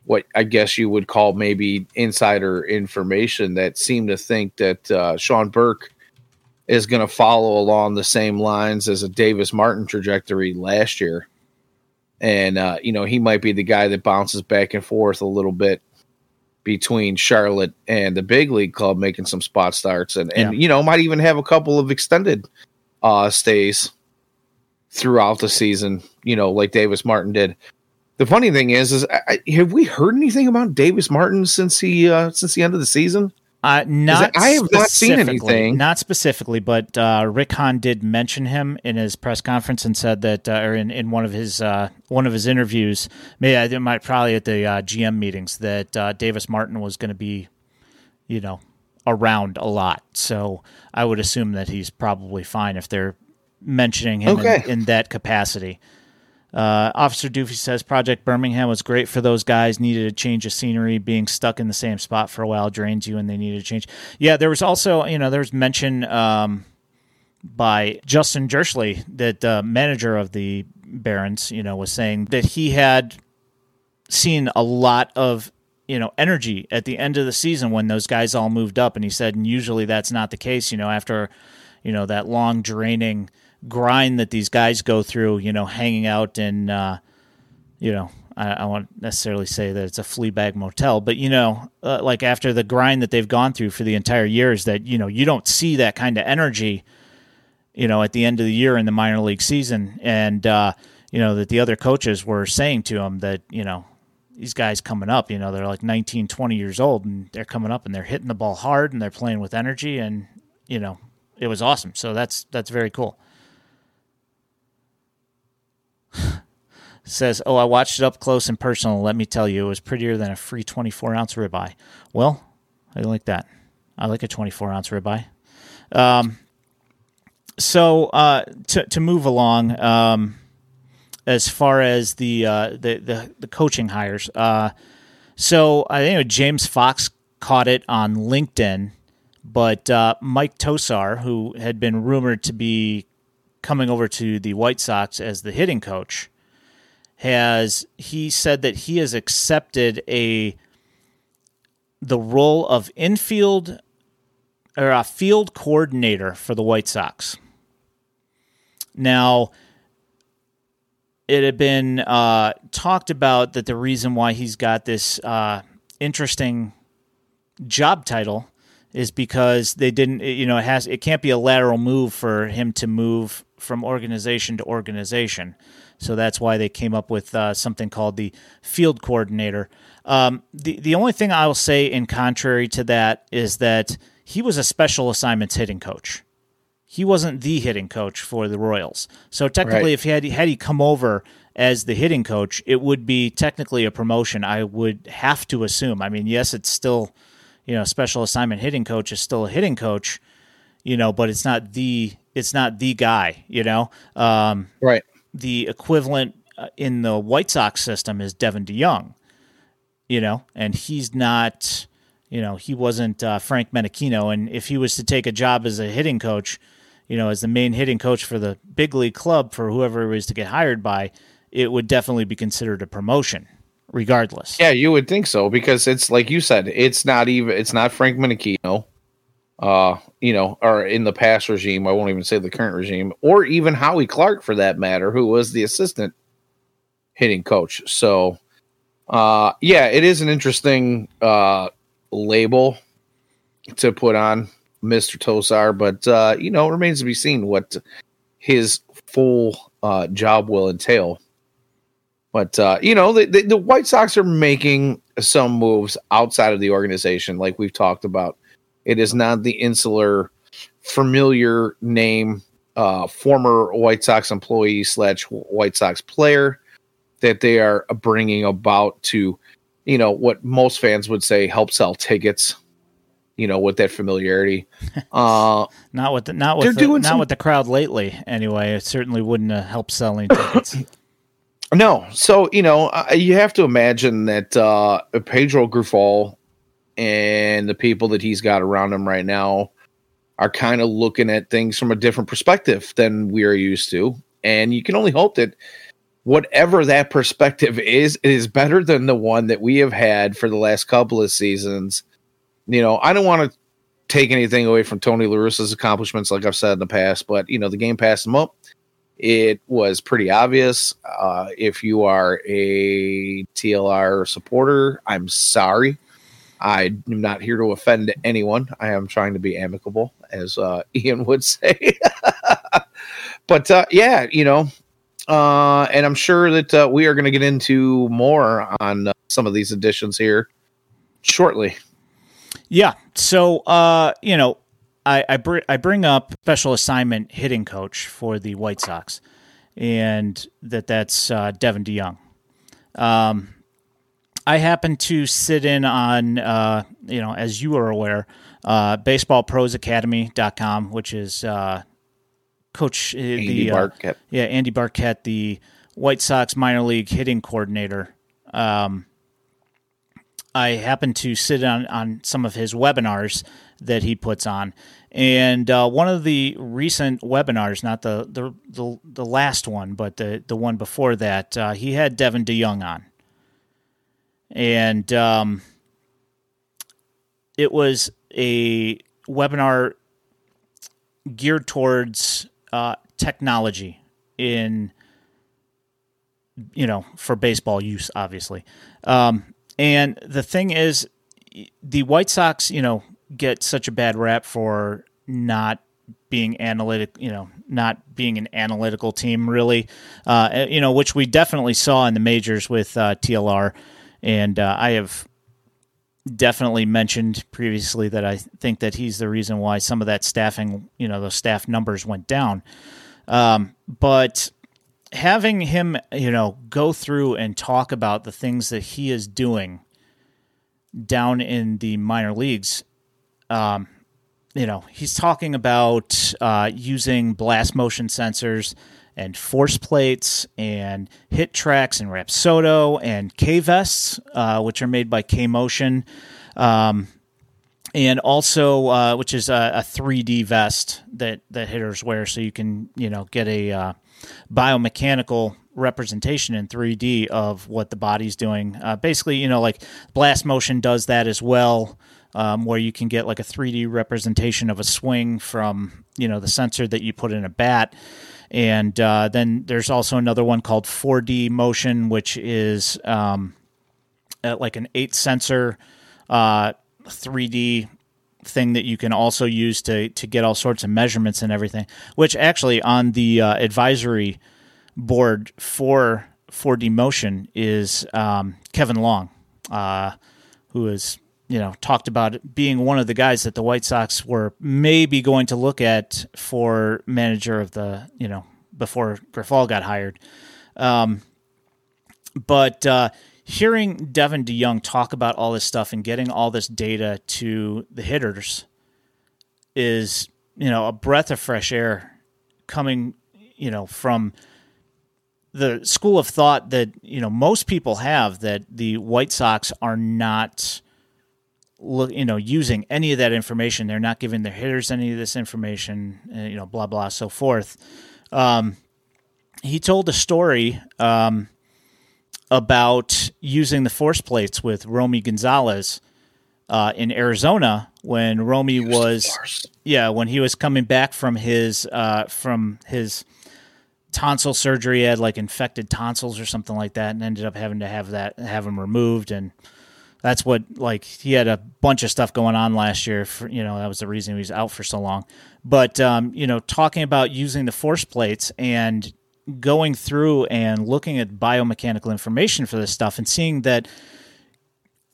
what I guess you would call maybe insider information, that seem to think that uh, Sean Burke is going to follow along the same lines as a Davis Martin trajectory last year. And, uh, you know, he might be the guy that bounces back and forth a little bit between Charlotte and the big league club, making some spot starts and, and yeah. you know, might even have a couple of extended uh, stays throughout the season, you know, like Davis Martin did. The funny thing is, is I, have we heard anything about Davis Martin since he uh, since the end of the season? Uh, not I have not seen anything, not specifically, but uh, Rick Hahn did mention him in his press conference and said that, uh, or in, in one of his uh, one of his interviews, maybe I might probably at the uh, G M meetings, that uh, Davis Martin was going to be, you know, around a lot. So I would assume that he's probably fine if they're mentioning him okay. in, in that capacity. Uh, Officer Doofy says Project Birmingham was great for those guys, needed a change of scenery. Being stuck in the same spot for a while drains you, and they needed a change. Yeah, there was also, you know, there was mention um, by Justin Jerschley, that the uh, manager of the Barons, you know, was saying that he had seen a lot of, you know, energy at the end of the season when those guys all moved up. And he said, and usually that's not the case, you know, after, you know, that long draining grind that these guys go through, you know, hanging out in, uh, you know, I, I won't necessarily say that it's a flea bag motel, but, you know, uh, like after the grind that they've gone through for the entire year, is that, you know, you don't see that kind of energy, you know, at the end of the year in the minor league season. And, uh, you know, that the other coaches were saying to him that, you know, these guys coming up, you know, they're like nineteen, twenty years old, and they're coming up and they're hitting the ball hard and they're playing with energy, and, you know, it was awesome. So that's, that's very cool. Says, oh, I watched it up close and personal. Let me tell you, it was prettier than a free twenty-four ounce ribeye. Well, I like that. I like a twenty-four ounce ribeye. Um, so uh, to to move along, um, as far as the, uh, the the the coaching hires, uh, so I think James Fox caught it on LinkedIn, but uh, Mike Tosar, who had been rumored to be coming over to the White Sox as the hitting coach, has he said that he has accepted a the role of infield or a field coordinator for the White Sox. Now, it had been uh, talked about that the reason why he's got this uh, interesting job title is because they didn't, you know, it has it can't be a lateral move for him to move from organization to organization. So that's why they came up with uh, something called the field coordinator. Um, the the only thing I will say in contrary to that is that he was a special assignments hitting coach. He wasn't the hitting coach for the Royals. So technically, right. if he had had he come over as the hitting coach, it would be technically a promotion. I would have to assume. I mean, yes, it's still, you know, special assignment hitting coach is still a hitting coach, you know, but it's not the it's not the guy, you know. Um, right. The equivalent in the White Sox system is Devin DeYoung, you know, and he's not, you know, he wasn't uh, Frank Menachino. And if he was to take a job as a hitting coach, you know, as the main hitting coach for the big league club for whoever it was to get hired by, it would definitely be considered a promotion regardless. Yeah, you would think so, because it's like you said, it's not even, it's not Frank Menachino, uh, you know, or in the past regime, I won't even say the current regime, or even Howie Clark for that matter, who was the assistant hitting coach. So, uh, yeah, it is an interesting, uh, label to put on Mister Tosar, but, uh, you know, it remains to be seen what his full, uh, job will entail. But, uh, you know, the, the, the White Sox are making some moves outside of the organization. Like we've talked about, it is not the insular, familiar name, uh, former White Sox employee slash White Sox player that they are bringing about to, you know, what most fans would say help sell tickets, you know, with that familiarity. Uh, not with the, not with the, not some... with the crowd lately. Anyway, it certainly wouldn't uh, help selling tickets. No. So, you know, uh, you have to imagine that uh, Pedro Grifol and the people that he's got around him right now are kind of looking at things from a different perspective than we are used to. And you can only hope that whatever that perspective is, it is better than the one that we have had for the last couple of seasons. You know, I don't want to take anything away from Tony La Russa's accomplishments, like I've said in the past, but, you know, the game passed him up. It was pretty obvious. Uh, if you are a T L R supporter, I'm sorry. I'm not here to offend anyone. I am trying to be amicable, as uh, Ian would say. But, uh, yeah, you know, uh, and I'm sure that uh, we are going to get into more on uh, some of these additions here shortly. Yeah. So, uh, you know, I I, br- I bring up special assignment hitting coach for the White Sox, and that that's uh, Devin DeYoung. Um I happened to sit in on, uh, you know, as you are aware, uh, baseball pros academy dot com, which is uh, Coach uh, Andy the, Barquette. Uh, yeah, Andy Barquette, the White Sox minor league hitting coordinator. Um, I happened to sit on, on some of his webinars that he puts on, and uh, one of the recent webinars, not the the the, the last one, but the, the one before that, uh, he had Devin DeYoung on. And um, it was a webinar geared towards uh, technology in, you know, for baseball use, obviously. Um, and the thing is, the White Sox, you know, get such a bad rap for not being analytic, you know, not being an analytical team, really, uh, you know, which we definitely saw in the majors with uh, T L R. And uh, I have definitely mentioned previously that I think that he's the reason why some of that staffing, you know, those staff numbers went down. Um, but having him, you know, go through and talk about the things that he is doing down in the minor leagues, um, you know, he's talking about uh, using blast motion sensors and force plates and hit tracks and Rapsodo and K-Vests, uh, which are made by K-Motion, um, and also uh, which is a, a three D vest that, that hitters wear, so you can, you know, get a uh, biomechanical representation in three D of what the body's doing. Uh, basically, you know, like blast motion does that as well, um, where you can get like a three D representation of a swing from, you know, the sensor that you put in a bat. And uh, then there's also another one called four D Motion, which is um, like an eight sensor uh, three D thing that you can also use to to get all sorts of measurements and everything, which actually on the uh, advisory board for four D Motion is um, Kevin Long, uh, who is, you know, talked about being one of the guys that the White Sox were maybe going to look at for manager of the, you know, before Grifol got hired. Um, but uh, hearing Devin DeYoung talk about all this stuff and getting all this data to the hitters is, you know, a breath of fresh air coming, you know, from the school of thought that, you know, most people have, that the White Sox are not, look, you know, using any of that information. They're not giving their hitters any of this information, you know, blah, blah, so forth. Um, he told a story um, about using the force plates with Romy Gonzalez uh, in Arizona when Romy was, yeah, when he was coming back from his, uh, from his, tonsil surgery. He had like infected tonsils or something like that, and ended up having to have that have them removed. And that's what, like, he had a bunch of stuff going on last year. For, you know, that was the reason he was out for so long. But um, you know, talking about using the force plates and going through and looking at biomechanical information for this stuff, and seeing that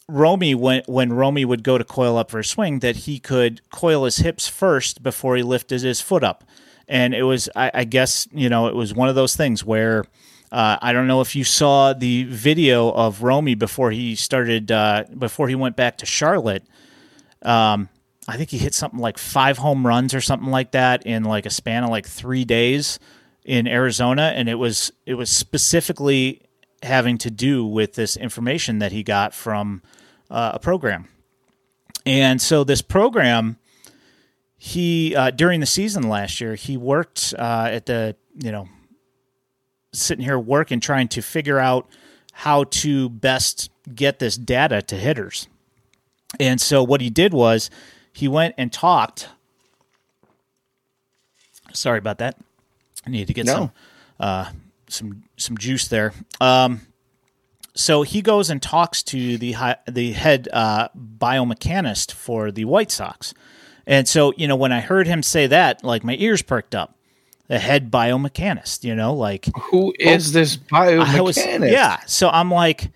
Romy, when when Romy would go to coil up for a swing, that he could coil his hips first before he lifted his foot up. And it was, I, I guess, you know, it was one of those things where uh, I don't know if you saw the video of Romy before he started, uh, before he went back to Charlotte. Um, I think he hit something like five home runs or something like that in like a span of like three days in Arizona. And it was, it was specifically having to do with this information that he got from uh, a program. And so this program, He uh, during the season last year, he worked uh, at the, you know, sitting here working, trying to figure out how to best get this data to hitters. And so what he did was he went and talked. Sorry about that. I need to get no. some uh, some some juice there. Um, so he goes and talks to the hi- the head uh, biomechanist for the White Sox. And so, you know, when I heard him say that, like, my ears perked up. The head biomechanist, you know, like, who is oh, this biomechanist? I was, yeah. So I'm like,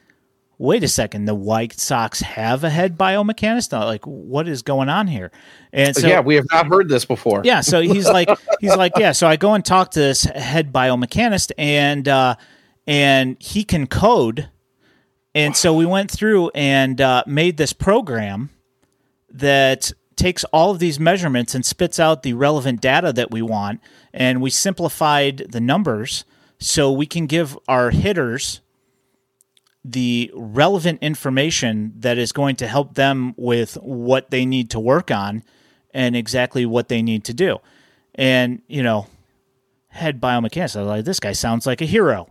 wait a second, the White Sox have a head biomechanist? Like, what is going on here? And so, yeah, we have not heard this before. Yeah. So he's like, he's like, yeah. So I go and talk to this head biomechanist, and uh, and he can code. And so we went through and uh, made this program that takes all of these measurements and spits out the relevant data that we want, and we simplified the numbers so we can give our hitters the relevant information that is going to help them with what they need to work on and exactly what they need to do. And, you know, head biomechanist, I was like, this guy sounds like a hero,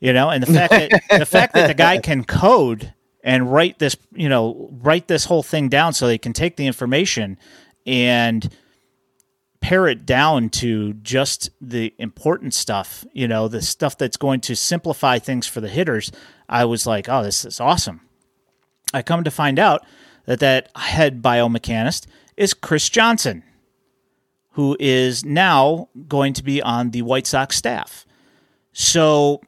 you know, and the fact that the fact that the guy can code and write this, you know, write this whole thing down so they can take the information and pare it down to just the important stuff, you know, the stuff that's going to simplify things for the hitters. I was like, oh, this is awesome. I come to find out that that head biomechanist is Chris Johnson, who is now going to be on the White Sox staff. So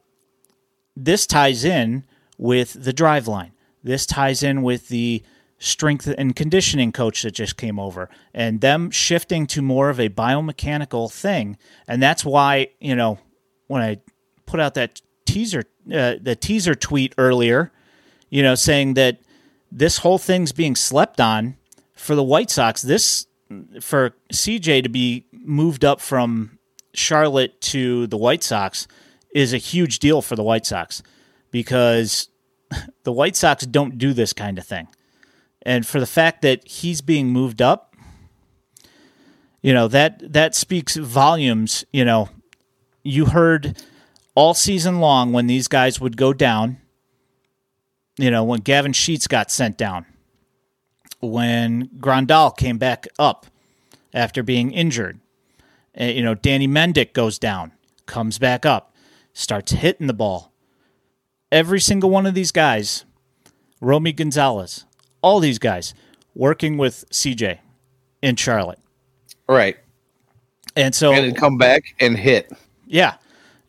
this ties in with the Driveline. This ties in with the strength and conditioning coach that just came over, and them shifting to more of a biomechanical thing. And that's why, you know, when I put out that teaser, uh, the teaser tweet earlier, you know, saying that this whole thing's being slept on for the White Sox, this for C J to be moved up from Charlotte to the White Sox is a huge deal for the White Sox, because the White Sox don't do this kind of thing. And for the fact that he's being moved up, you know, that that speaks volumes. You know, you heard all season long when these guys would go down, you know, when Gavin Sheets got sent down, when Grandal came back up after being injured, you know, Danny Mendick goes down, comes back up, starts hitting the ball. Every single one of these guys, Romy Gonzalez, all these guys working with C J in Charlotte. Right. And so. And then come back and hit. Yeah,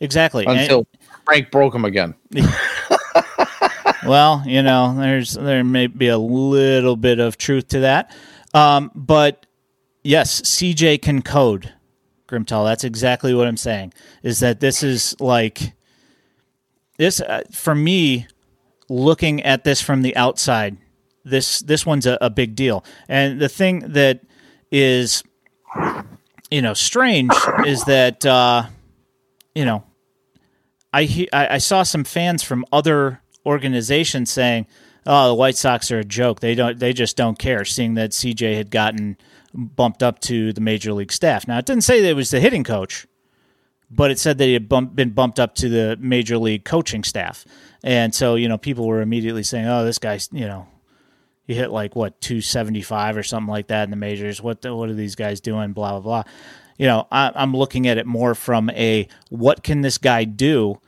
exactly. Until and, Frank broke him again. Well, you know, there's there may be a little bit of truth to that. Um, but, yes, C J can code, Grimtall. That's exactly what I'm saying, is that this is like this uh, for me, looking at this from the outside, this this one's a, a big deal. And the thing that is, you know, strange is that, uh, you know, I, he- I I saw some fans from other organizations saying, "Oh, the White Sox are a joke. They don't. They just don't care." Seeing that C J had gotten bumped up to the major league staff. Now, it didn't say that it was the hitting coach, but it said that he had bump- been bumped up to the major league coaching staff. And so, you know, people were immediately saying, "Oh, this guy's, you know, he hit like what two seventy-five or something like that in the majors. What the, what are these guys doing? Blah blah blah." You know, I, I'm looking at it more from a what can this guy do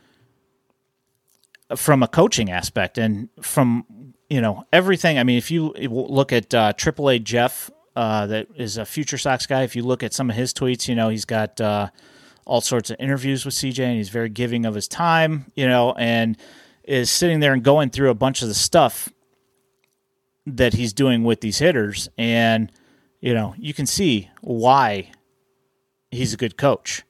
from a coaching aspect, and from, you know, everything. I mean, if you look at uh, triple A Jeff, uh, that is a future Sox guy. If you look at some of his tweets, you know, he's got uh, all sorts of interviews with C J, and he's very giving of his time, you know, and is sitting there and going through a bunch of the stuff that he's doing with these hitters. And, you know, you can see why he's a good coach.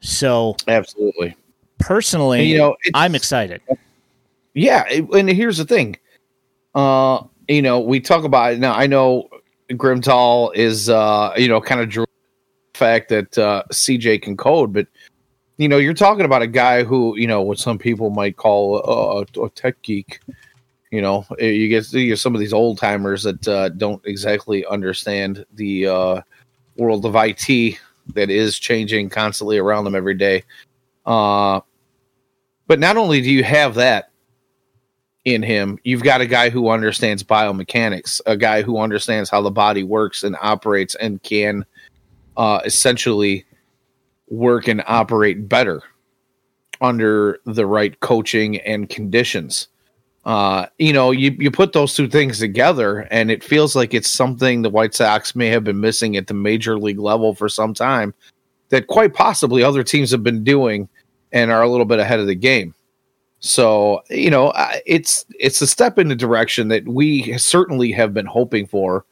So absolutely. Personally, and, you know, I'm excited. Yeah, and here's the thing. Uh, you know, we talk about it now. I know Grimtall is, uh, you know, kind of drew the fact that uh, C J can code, but, you know, you're talking about a guy who, you know, what some people might call a, a, a tech geek. You know, you get you know, some of these old timers that uh, don't exactly understand the uh, world of I T that is changing constantly around them every day. Uh, but not only do you have that in him, you've got a guy who understands biomechanics, a guy who understands how the body works and operates and can uh, essentially work and operate better under the right coaching and conditions. Uh, you know, you, you put those two things together, and it feels like it's something the White Sox may have been missing at the major league level for some time, that quite possibly other teams have been doing and are a little bit ahead of the game. So, you know, it's it's a step in the direction that we certainly have been hoping for.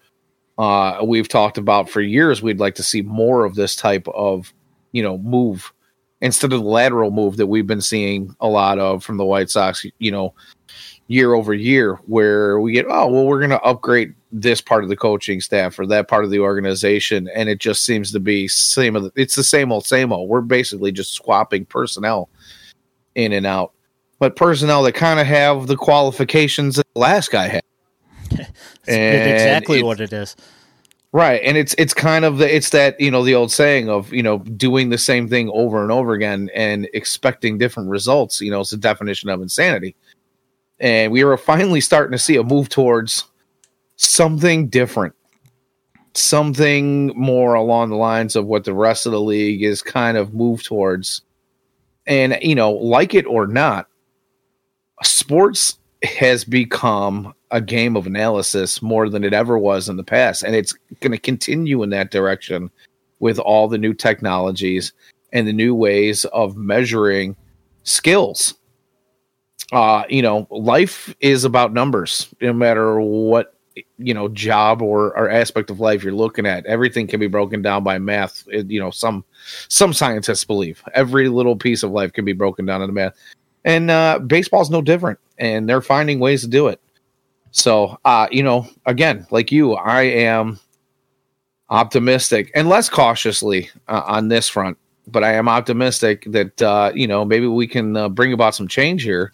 Uh, we've talked about for years we'd like to see more of this type of, you know, move instead of the lateral move that we've been seeing a lot of from the White Sox, you know, year over year, where we get, oh, well, we're going to upgrade this part of the coaching staff or that part of the organization. And it just seems to be same. It's the same old, same old. We're basically just swapping personnel in and out, but personnel that kind of have the qualifications that the last guy had. And exactly it, what it is. Right. And it's, it's kind of the, it's that, you know, the old saying of, you know, doing the same thing over and over again and expecting different results. You know, it's the definition of insanity. And we were finally starting to see a move towards something different, something more along the lines of what the rest of the league is kind of moved towards. And, you know, like it or not, sports has become a game of analysis more than it ever was in the past. And it's going to continue in that direction with all the new technologies and the new ways of measuring skills. Uh, you know, life is about numbers, no matter what, you know, job or, or aspect of life you're looking at. Everything can be broken down by math. It, you know, some some scientists believe every little piece of life can be broken down into math. And uh, baseball is no different, and they're finding ways to do it. So, uh, you know, again, like you, I am optimistic and less cautiously uh, on this front, but I am optimistic that, uh, you know, maybe we can uh, bring about some change here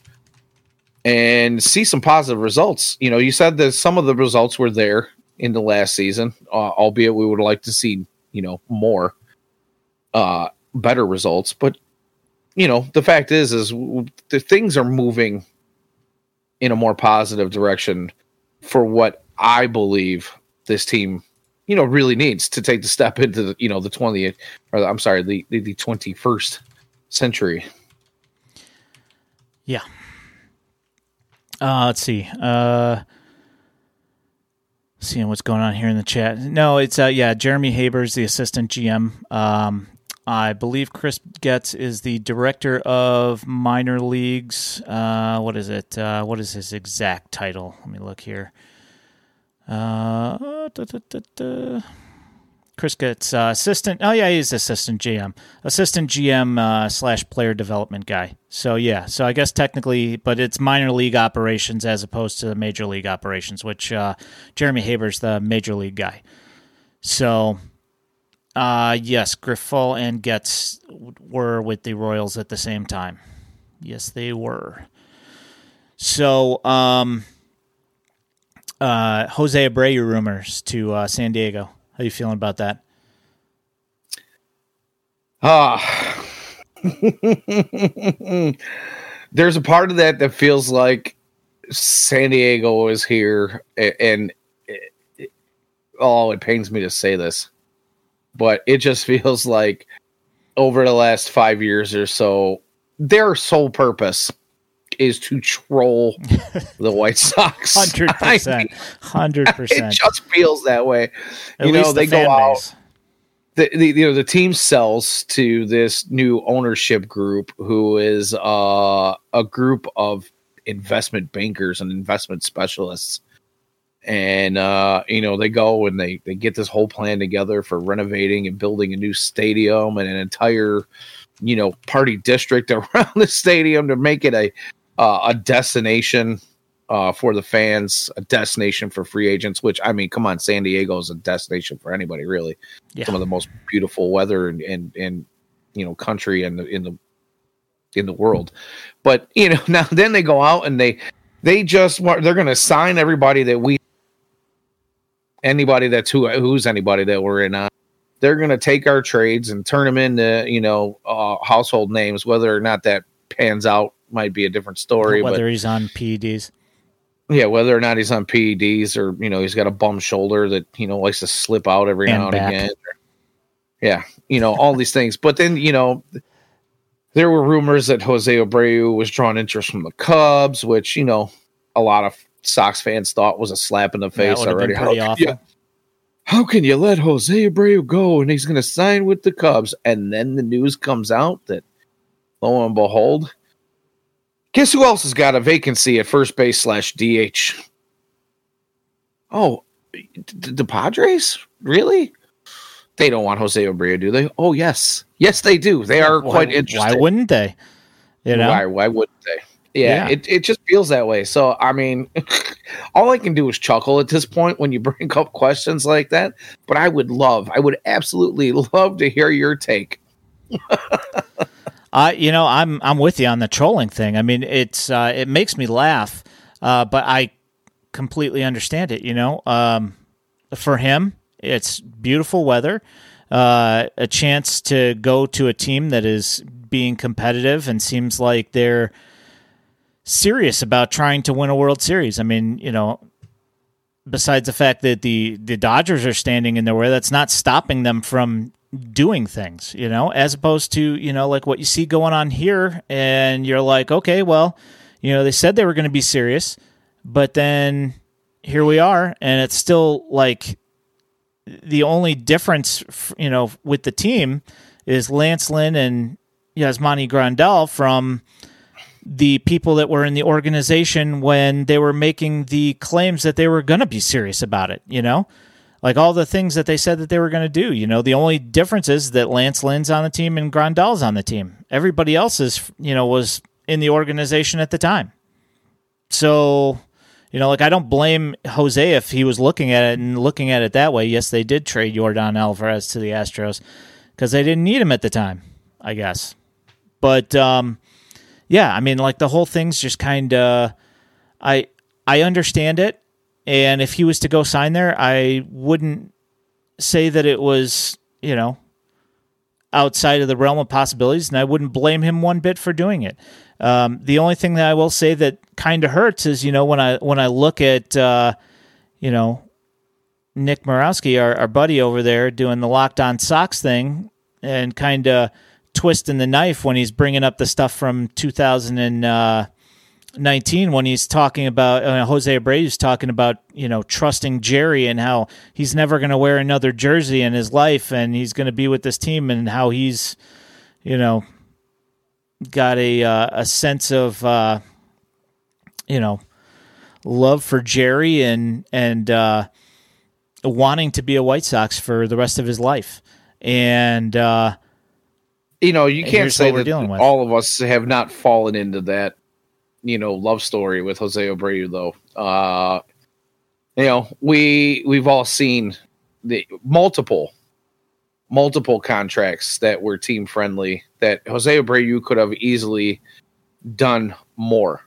and see some positive results. You know, you said that some of the results were there in the last season, uh, albeit we would like to see, you know, more uh, better results. But, you know, the fact is, is the things are moving in a more positive direction for what I believe this team, you know, really needs to take the step into the, you know, the twentieth, or the, I'm sorry, the, the, the twenty-first century. Yeah. Uh, let's see. Uh, seeing what's going on here in the chat. No, it's, uh, yeah. Jeremy Haber's the assistant G M. Um, I believe Chris Getz is the director of minor leagues. Uh, what is it? Uh, what is his exact title? Let me look here. Uh, da, da, da, da. Chris Getz, uh, assistant. Oh, yeah, he's assistant G M. Assistant G M uh, slash player development guy. So, yeah. So, I guess technically, but it's minor league operations as opposed to major league operations, which uh, Jeremy Haber's the major league guy. So... Uh, yes, Grifol and Getz were with the Royals at the same time. Yes, they were. So, um, uh, Jose Abreu rumors to uh, San Diego. How are you feeling about that? Ah, uh, there's a part of that that feels like San Diego is here, and, and it, it, oh, it pains me to say this. But it just feels like over the last five years or so, their sole purpose is to troll the White Sox. Hundred percent, hundred percent. It just feels that way. At you know, they the go out. The, the you know the team sells to this new ownership group, who is uh, a group of investment bankers and investment specialists. And, uh, you know, they go and they, they get this whole plan together for renovating and building a new stadium and an entire, you know, party district around the stadium to make it a uh, a destination uh, for the fans, a destination for free agents, which, I mean, come on, San Diego is a destination for anybody, really. Yeah. Some of the most beautiful weather and, and, and you know, country in the, in the, in the world. But, you know, now then they go out and they, they just want, they're going to sign everybody that we, anybody that's who who's anybody that we're in on. They're going to take our trades and turn them into, you know, uh, household names. Whether or not that pans out might be a different story. Whether but, he's on P E Ds. Yeah, whether or not he's on P E Ds or, you know, he's got a bum shoulder that, you know, likes to slip out every and now back. and again. Yeah, you know, all these things. But then, you know, there were rumors that Jose Abreu was drawing interest from the Cubs, which, you know, a lot of Sox fans thought was a slap in the face already. How can, you, how can you let Jose Abreu go and he's going to sign with the Cubs? And then the news comes out that, lo and behold, guess who else has got a vacancy at first base slash D H? Oh, the Padres? Really? They don't want Jose Abreu, do they? Oh, yes. Yes, they do. They are why, quite interested. Why wouldn't they? You know? Why, why wouldn't they? Yeah, yeah, it it just feels that way. So, I mean, all I can do is chuckle at this point when you bring up questions like that. But I would love, I would absolutely love to hear your take. uh, you know, I'm I'm with you on the trolling thing. I mean, it's uh, it makes me laugh, uh, but I completely understand it. You know, um, for him, it's beautiful weather, uh, a chance to go to a team that is being competitive and seems like they're serious about trying to win a World Series. I mean, you know, besides the fact that the, the Dodgers are standing in their way, that's not stopping them from doing things, you know, as opposed to, you know, like what you see going on here. And you're like, okay, well, you know, they said they were going to be serious, but then here we are. And it's still like the only difference, you know, with the team is Lance Lynn and Yasmani Grandal from the people that were in the organization when they were making the claims that they were going to be serious about it, you know, like all the things that they said that they were going to do. You know, the only difference is that Lance Lynn's on the team and Grandal's on the team. Everybody else is, you know, was in the organization at the time. So You know, like, I don't blame Jose if he was looking at it and looking at it that way. Yes, they did trade Yordan Alvarez to the Astros because they didn't need him at the time, I guess. But, um, yeah, I mean, like, the whole thing's just kind of – I I understand it. And if he was to go sign there, I wouldn't say that it was, you know, outside of the realm of possibilities, and I wouldn't blame him one bit for doing it. Um, the only thing that I will say that kind of hurts is, you know, when I when I look at, uh, you know, Nick Murawski, our, our buddy over there, doing the Locked On Sox thing and kind of twisting the knife when he's bringing up the stuff from two thousand nineteen when he's talking about, uh, Jose Abreu's talking about, you know, trusting Jerry and how he's never going to wear another jersey in his life and he's going to be with this team and how he's, you know, got a uh, a sense of uh, you know, love for Jerry and and uh, wanting to be a White Sox for the rest of his life, and uh, you know, you can't say that all of us have not fallen into that, you know, love story with Jose Abreu though. Uh, you know, we we've all seen the multiple. multiple contracts that were team friendly that Jose Abreu could have easily done more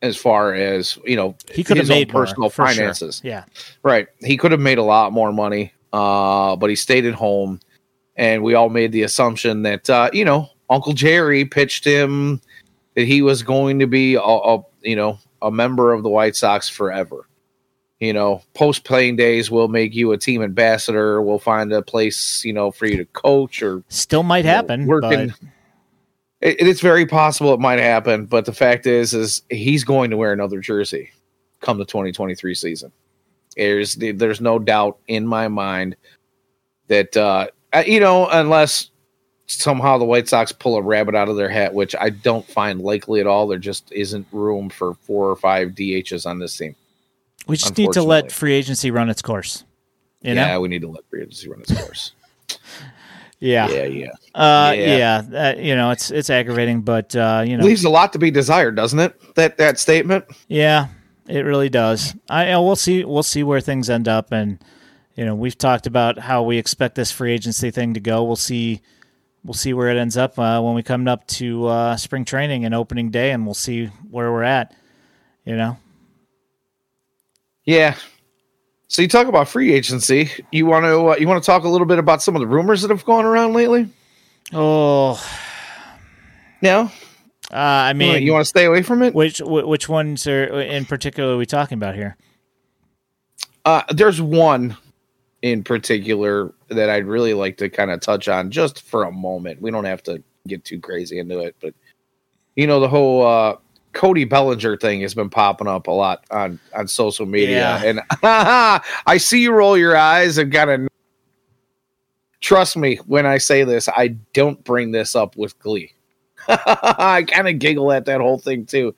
as far as, you know, he could his have made own personal more, finances. Sure. Yeah. Right. He could have made a lot more money, uh, but he stayed at home and we all made the assumption that, uh, you know, Uncle Jerry pitched him that he was going to be a, a you know, a member of the White Sox forever. You know, post playing days, we'll make you a team ambassador. We'll find a place, you know, for you to coach or still might happen. You know, working, but... it, it's very possible it might happen. But the fact is, is he's going to wear another jersey come the twenty twenty-three season. There's there's no doubt in my mind that, uh, you know, unless somehow the White Sox pull a rabbit out of their hat, which I don't find likely at all. There just isn't room for four or five D Hs on this team. We just need to let free agency run its course. You yeah, know? we need to let free agency run its course. yeah, yeah, yeah. Uh, yeah, yeah. Uh, you know, it's it's aggravating, but uh, you know, leaves a lot to be desired, doesn't it? That that statement. Yeah, it really does. I uh, we'll see we'll see where things end up, and you know, we've talked about how we expect this free agency thing to go. We'll see we'll see where it ends up uh, when we come up to uh, spring training and opening day, and we'll see where we're at. You know. Yeah, so you talk about free agency. You want to uh, you want to talk a little bit about some of the rumors that have gone around lately? Oh, no. Uh, I mean, you want, you want to stay away from it. Which which ones are in particular are we talking about here? Uh, there's one in particular that I'd really like to kind of touch on just for a moment. We don't have to get too crazy into it, but you know the whole. Uh, Cody Bellinger thing has been popping up a lot on, on social media. Yeah. And I see you roll your eyes and kind of trust me when I say this, I don't bring this up with glee. I kind of giggle at that whole thing too,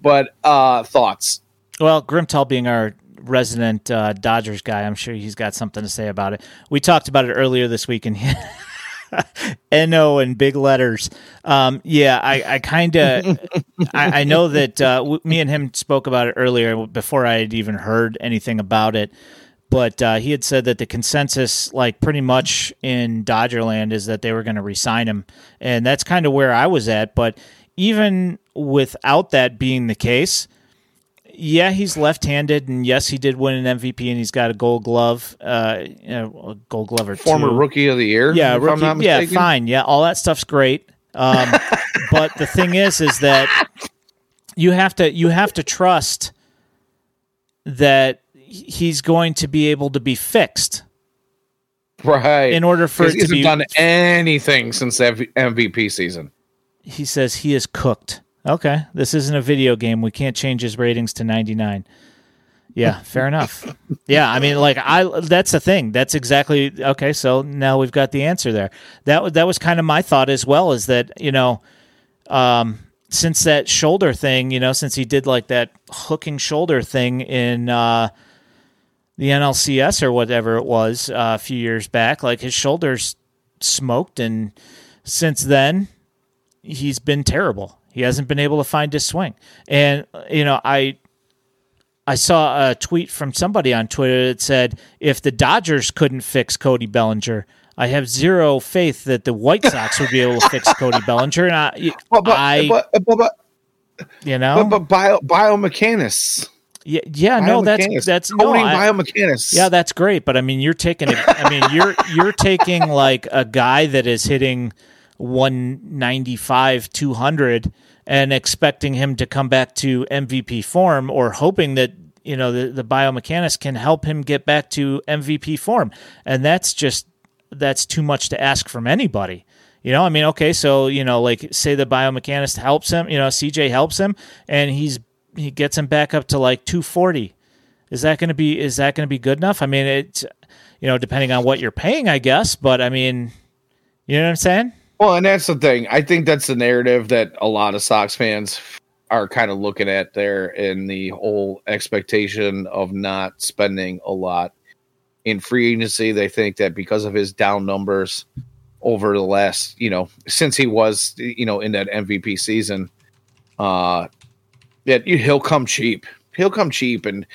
but uh, thoughts. Well, Grimtall being our resident uh, Dodgers guy, I'm sure he's got something to say about it. We talked about it earlier this week and N O in big letters. Um, yeah, I, I kind of, I, I know that uh, w- me and him spoke about it earlier before I had even heard anything about it. But uh, he had said that the consensus, like pretty much in Dodgerland, is that they were going to re-sign him. And that's kind of where I was at. But even without that being the case, yeah, he's left-handed, and yes, he did win an M V P, and he's got a Gold Glove, uh, you know, a Gold Glove or two. Former Rookie of the Year, yeah, if rookie, I'm not mistaken. Yeah, fine, yeah, all that stuff's great. Um, but the thing is, is that you have to you have to trust that he's going to be able to be fixed, right? In order for it he to hasn't be done anything since M V P season. He says he is cooked. Okay, this isn't a video game. We can't change his ratings to ninety-nine. Yeah, fair enough. Yeah, I mean, like, I that's the thing. That's exactly, okay, so now we've got the answer there. That, that was kind of my thought as well, is that, you know, um, since that shoulder thing, you know, since he did, like, that hooking shoulder thing in uh, the N L C S or whatever it was uh, a few years back, like, his shoulders smoked, and since then, he's been terrible. He hasn't been able to find his swing. And, you know, I I saw a tweet from somebody on Twitter that said, if the Dodgers couldn't fix Cody Bellinger, I have zero faith that the White Sox would be able to fix Cody Bellinger. And I, well, but, I but, but, but, you know, but, but bio, biomechanics. Yeah, yeah, no, that's that's no, I, biomechanics. Yeah, that's great. But I mean, you're taking, a, I mean, you're you're taking like a guy that is hitting one ninety-five, two hundred and expecting him to come back to M V P form, or hoping that, you know, the, the biomechanics can help him get back to M V P form. And that's just, that's too much to ask from anybody. You know, I mean, okay, so, you know, like say the biomechanics helps him, you know, C J helps him, and he's, he gets him back up to like two forty. Is that going to be, is that going to be good enough? I mean, it's, you know, depending on what you're paying, I guess, but I mean, you know what I'm saying? Well, and that's the thing. I think that's the narrative that a lot of Sox fans are kind of looking at there, in the whole expectation of not spending a lot in free agency. They think that because of his down numbers over the last, you know, since he was, you know, in that M V P season, uh, that he'll come cheap. He'll come cheap, and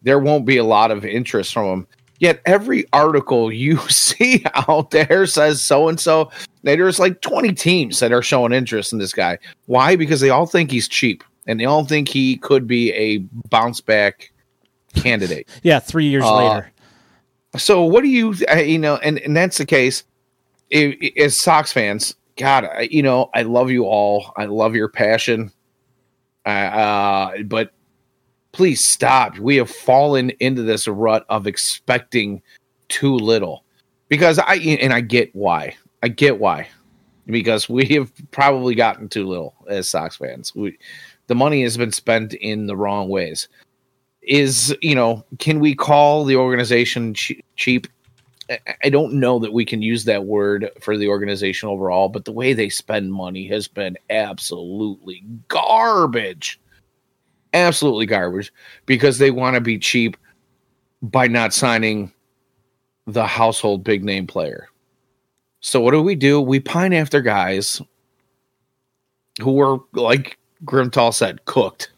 there won't be a lot of interest from him. Yet every article you see out there says so-and-so. There's like twenty teams that are showing interest in this guy. Why? Because they all think he's cheap, and they all think he could be a bounce-back candidate. Yeah, three years uh, later. So what do you, you know, and, and that's the case. As Sox fans, God, I, you know, I love you all. I love your passion. Uh, but please stop. We have fallen into this rut of expecting too little, because I, and I get why. I get why, because we have probably gotten too little as Sox fans. We, the money has been spent in the wrong ways. Is, you know, can we call the organization che- cheap? I don't know that we can use that word for the organization overall, but the way they spend money has been absolutely garbage. Absolutely garbage, because they want to be cheap by not signing the household big name player. So what do we do? We pine after guys who were, like Grimtall said, cooked.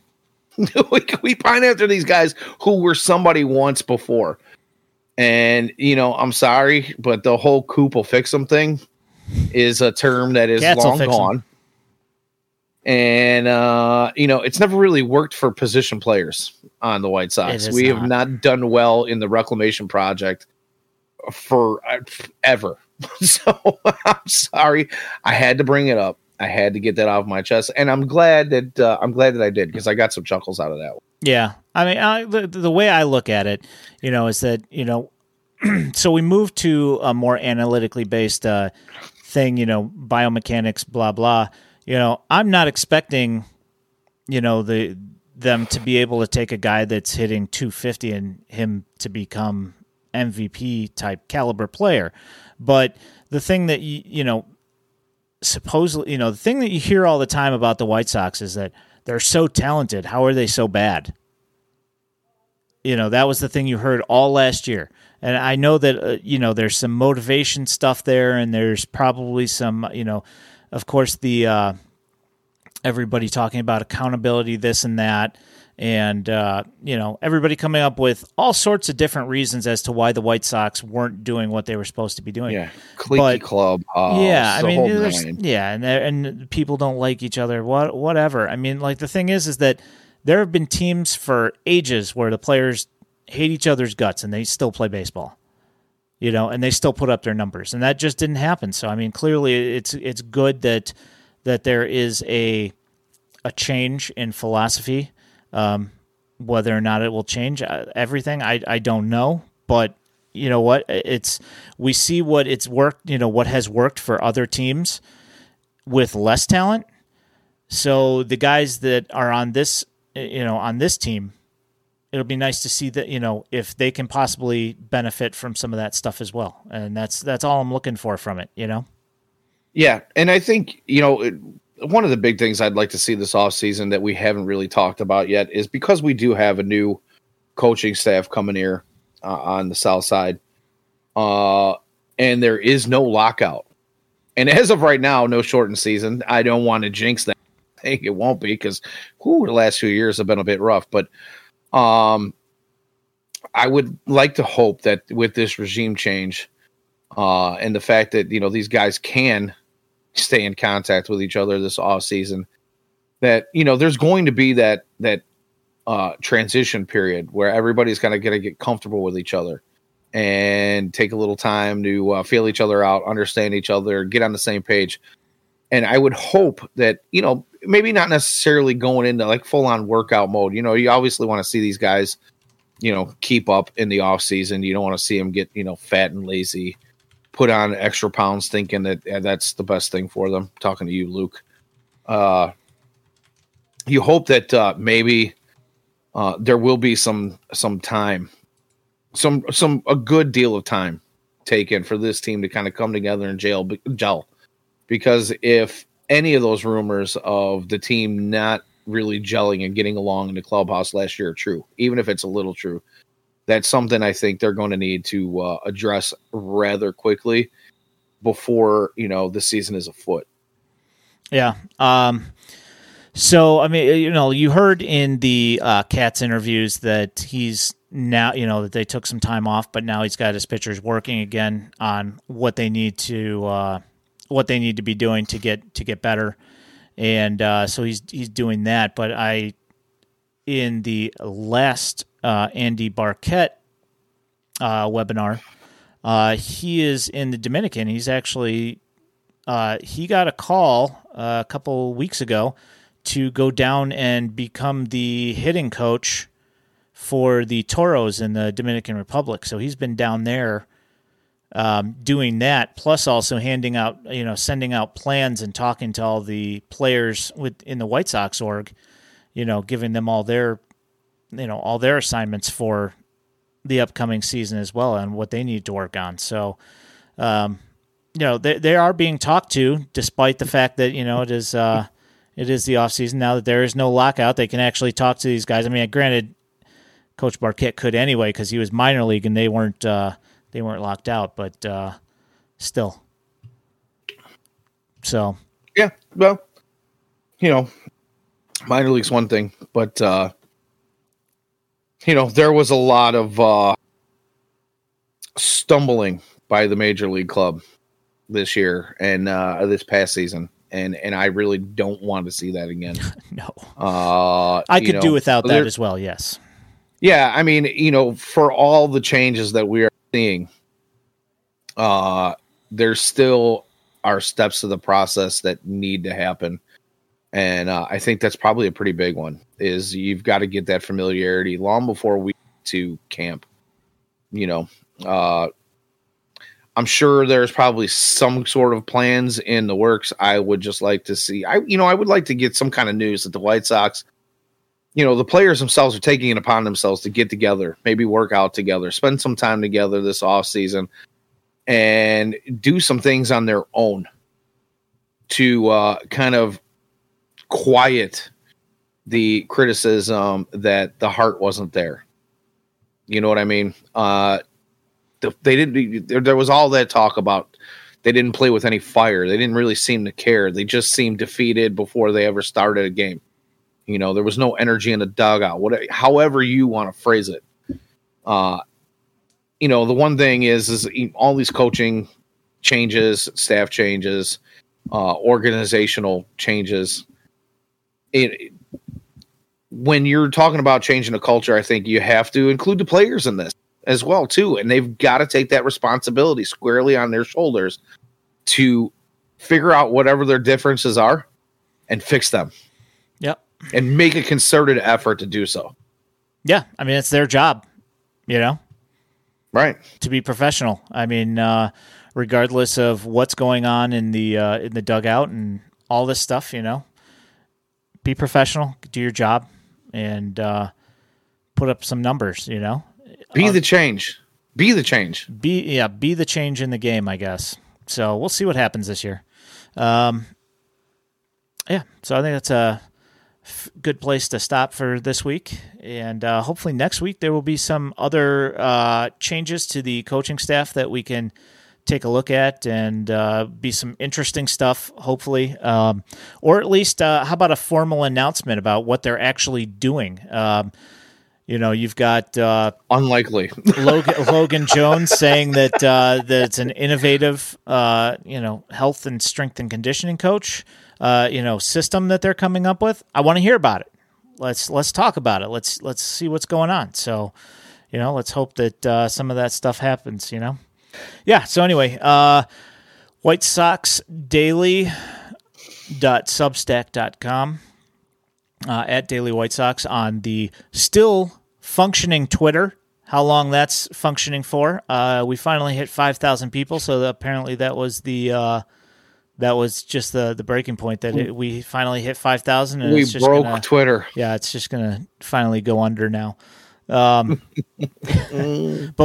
we, we pine after these guys who were somebody once before. And, you know, I'm sorry, but the whole "Coop will fix them" thing is a term that is Cats long gone. Them. And, uh, you know, it's never really worked for position players on the White Sox. We not. have not done well in the reclamation project for uh, ever. So I'm sorry, I had to bring it up. I had to get that off my chest, and I'm glad that uh, I'm glad that I did, because I got some chuckles out of that one. Yeah, I mean, I, the, the way I look at it, you know, is that, you know, so we moved to a more analytically based uh, thing, you know, biomechanics, blah blah. You know, I'm not expecting, you know, the them to be able to take a guy that's hitting two fifty and him to become M V P type caliber player. But the thing that, you, you know, supposedly, you know, the thing that you hear all the time about the White Sox is that they're so talented. How are they so bad? You know, that was the thing you heard all last year. And I know that, uh, you know, there's some motivation stuff there, and there's probably some, you know, of course, the uh, everybody talking about accountability, this and that. And, uh, you know, everybody coming up with all sorts of different reasons as to why the White Sox weren't doing what they were supposed to be doing. Yeah, cliquey club. Oh, yeah, I mean, there's, yeah, and and people don't like each other, what, whatever. I mean, like, the thing is, is that there have been teams for ages where the players hate each other's guts, and they still play baseball, you know, and they still put up their numbers. And that just didn't happen. So, I mean, clearly it's it's good that that there is a a change in philosophy. Um, whether or not it will change everything, I, I don't know. But you know what? It's we see what it's worked. You know what has worked for other teams with less talent. So the guys that are on this, you know, on this team, it'll be nice to see that, you know, if they can possibly benefit from some of that stuff as well. And that's that's all I'm looking for from it. You know. Yeah, and I think, you know, It, one of the big things I'd like to see this offseason that we haven't really talked about yet is, because we do have a new coaching staff coming here uh, on the South Side, uh, and there is no lockout. And as of right now, no shortened season. I don't want to jinx that. I think it won't be, because the last few years have been a bit rough. But Um, I would like to hope that with this regime change uh, and the fact that, you know, these guys can stay in contact with each other this offseason, that, you know, there's going to be that that uh, transition period where everybody's kind of going to get comfortable with each other and take a little time to uh, feel each other out, understand each other, get on the same page. And I would hope that, you know, maybe not necessarily going into like full on workout mode. You know, you obviously want to see these guys, you know, keep up in the off season. You don't want to see them get, you know, fat and lazy, put on extra pounds thinking that uh, that's the best thing for them. Talking to you, Luke. Uh, you hope that uh, maybe uh, there will be some, some time, some, some, a good deal of time taken for this team to kind of come together and gel, gel. Because if any of those rumors of the team not really gelling and getting along in the clubhouse last year are true, even if it's a little true, that's something I think they're going to need to uh, address rather quickly before, you know, the season is afoot. Yeah. Um, so, I mean, you know, you heard in the uh, Katz interviews that he's now, you know, that they took some time off, but now he's got his pitchers working again on what they need to, uh, what they need to be doing to get, to get better. And uh, so he's he's doing that. But I, in the last uh, Andy Barquette uh, webinar, uh, he is in the Dominican. He's actually, uh, he got a call uh, a couple weeks ago to go down and become the hitting coach for the Toros in the Dominican Republic. So he's been down there Um, doing that, plus also handing out, you know, sending out plans and talking to all the players with in the White Sox org, you know, giving them all their, you know, all their assignments for the upcoming season as well and what they need to work on. So, um, you know, they they are being talked to, despite the fact that, you know, it is uh, it is the off season now that there is no lockout. They can actually talk to these guys. I mean, granted, Coach Barquette could anyway because he was minor league and they weren't. Uh, They weren't locked out, but uh, still. So. Yeah, well, you know, minor league's one thing, but, uh, you know, there was a lot of uh, stumbling by the major league club this year and uh, this past season, and, and I really don't want to see that again. No. Uh, I could know, do without that as well, yes. Yeah, I mean, you know, for all the changes that we are seeing, uh, there still are steps to the process that need to happen. And uh, I think that's probably a pretty big one, is you've got to get that familiarity long before we to camp. You know, uh, I'm sure there's probably some sort of plans in the works. I would just like to see, I you know, I would like to get some kind of news that the White Sox, you know, the players themselves are taking it upon themselves to get together, maybe work out together, spend some time together this offseason, and do some things on their own to uh, kind of quiet the criticism that the heart wasn't there. You know what I mean? Uh, they didn't. There, there was all that talk about they didn't play with any fire. They didn't really seem to care. They just seemed defeated before they ever started a game. You know, there was no energy in the dugout, whatever, however you want to phrase it. Uh, you know, the one thing is, is all these coaching changes, staff changes, uh, organizational changes. It, when you're talking about changing the culture, I think you have to include the players in this as well, too. And they've got to take that responsibility squarely on their shoulders to figure out whatever their differences are and fix them. And make a concerted effort to do so. Yeah, I mean, it's their job, you know? Right. To be professional. I mean, uh, regardless of what's going on in the uh, in the dugout and all this stuff, you know, be professional, do your job, and uh, put up some numbers, you know? Be uh, the change. Be the change. Be Yeah, be the change in the game, I guess. So we'll see what happens this year. Um, yeah, so I think that's a good place to stop for this week, and uh, hopefully next week there will be some other uh, changes to the coaching staff that we can take a look at, and uh, be some interesting stuff, hopefully, um, or at least uh, how about a formal announcement about what they're actually doing. Um, You know, you've got uh, unlikely Logan, Logan Jones saying that uh, that it's an innovative, uh, you know, health and strength and conditioning coach, uh, you know, system that they're coming up with. I want to hear about it. Let's let's talk about it. Let's let's see what's going on. So, you know, let's hope that uh, some of that stuff happens. You know, yeah. So anyway, uh, White Sox Daily. Dot substack dot com uh, at Daily White Sox on the still functioning Twitter. How long that's functioning for? Uh, we finally hit five thousand people, so apparently that was the uh, that was just the the breaking point that it, we finally hit five thousand. We it's just broke gonna, Twitter. Yeah, it's just gonna finally go under now. Um, but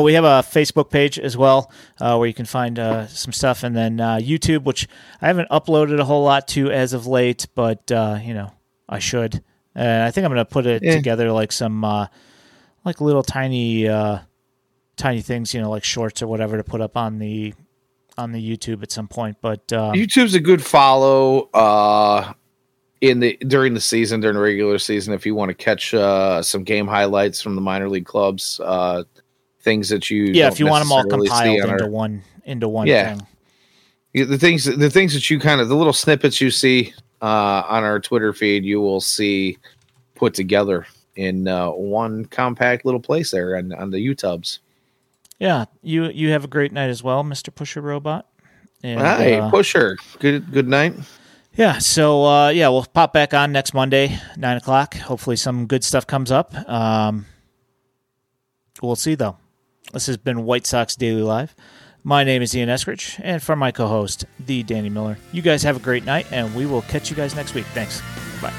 we have a Facebook page as well, uh, where you can find, uh, some stuff, and then, uh, YouTube, which I haven't uploaded a whole lot to as of late, but, uh, you know, I should, and I think I'm going to put it yeah. together like some, uh, like little tiny, uh, tiny things, you know, like shorts or whatever to put up on the, on the YouTube at some point. But, um, YouTube's a good follow, uh, in the during the season, during the regular season, if you want to catch uh, some game highlights from the minor league clubs, uh, things that you yeah, if you want them all compiled into our, one into one yeah. thing. Yeah, the things the things that you kind of the little snippets you see uh, on our Twitter feed, you will see put together in uh, one compact little place there on, on the U-tubs. Yeah, you you have a great night as well, Mister Pusher Robot. And, Hi, uh, Pusher. Good good night. Yeah, so, uh, yeah, we'll pop back on next Monday, nine o'clock. Hopefully some good stuff comes up. Um, we'll see, though. This has been White Sox Daily Live. My name is Ian Eskridge, and for my co-host, the Danny Miller, you guys have a great night, and we will catch you guys next week. Thanks. Bye.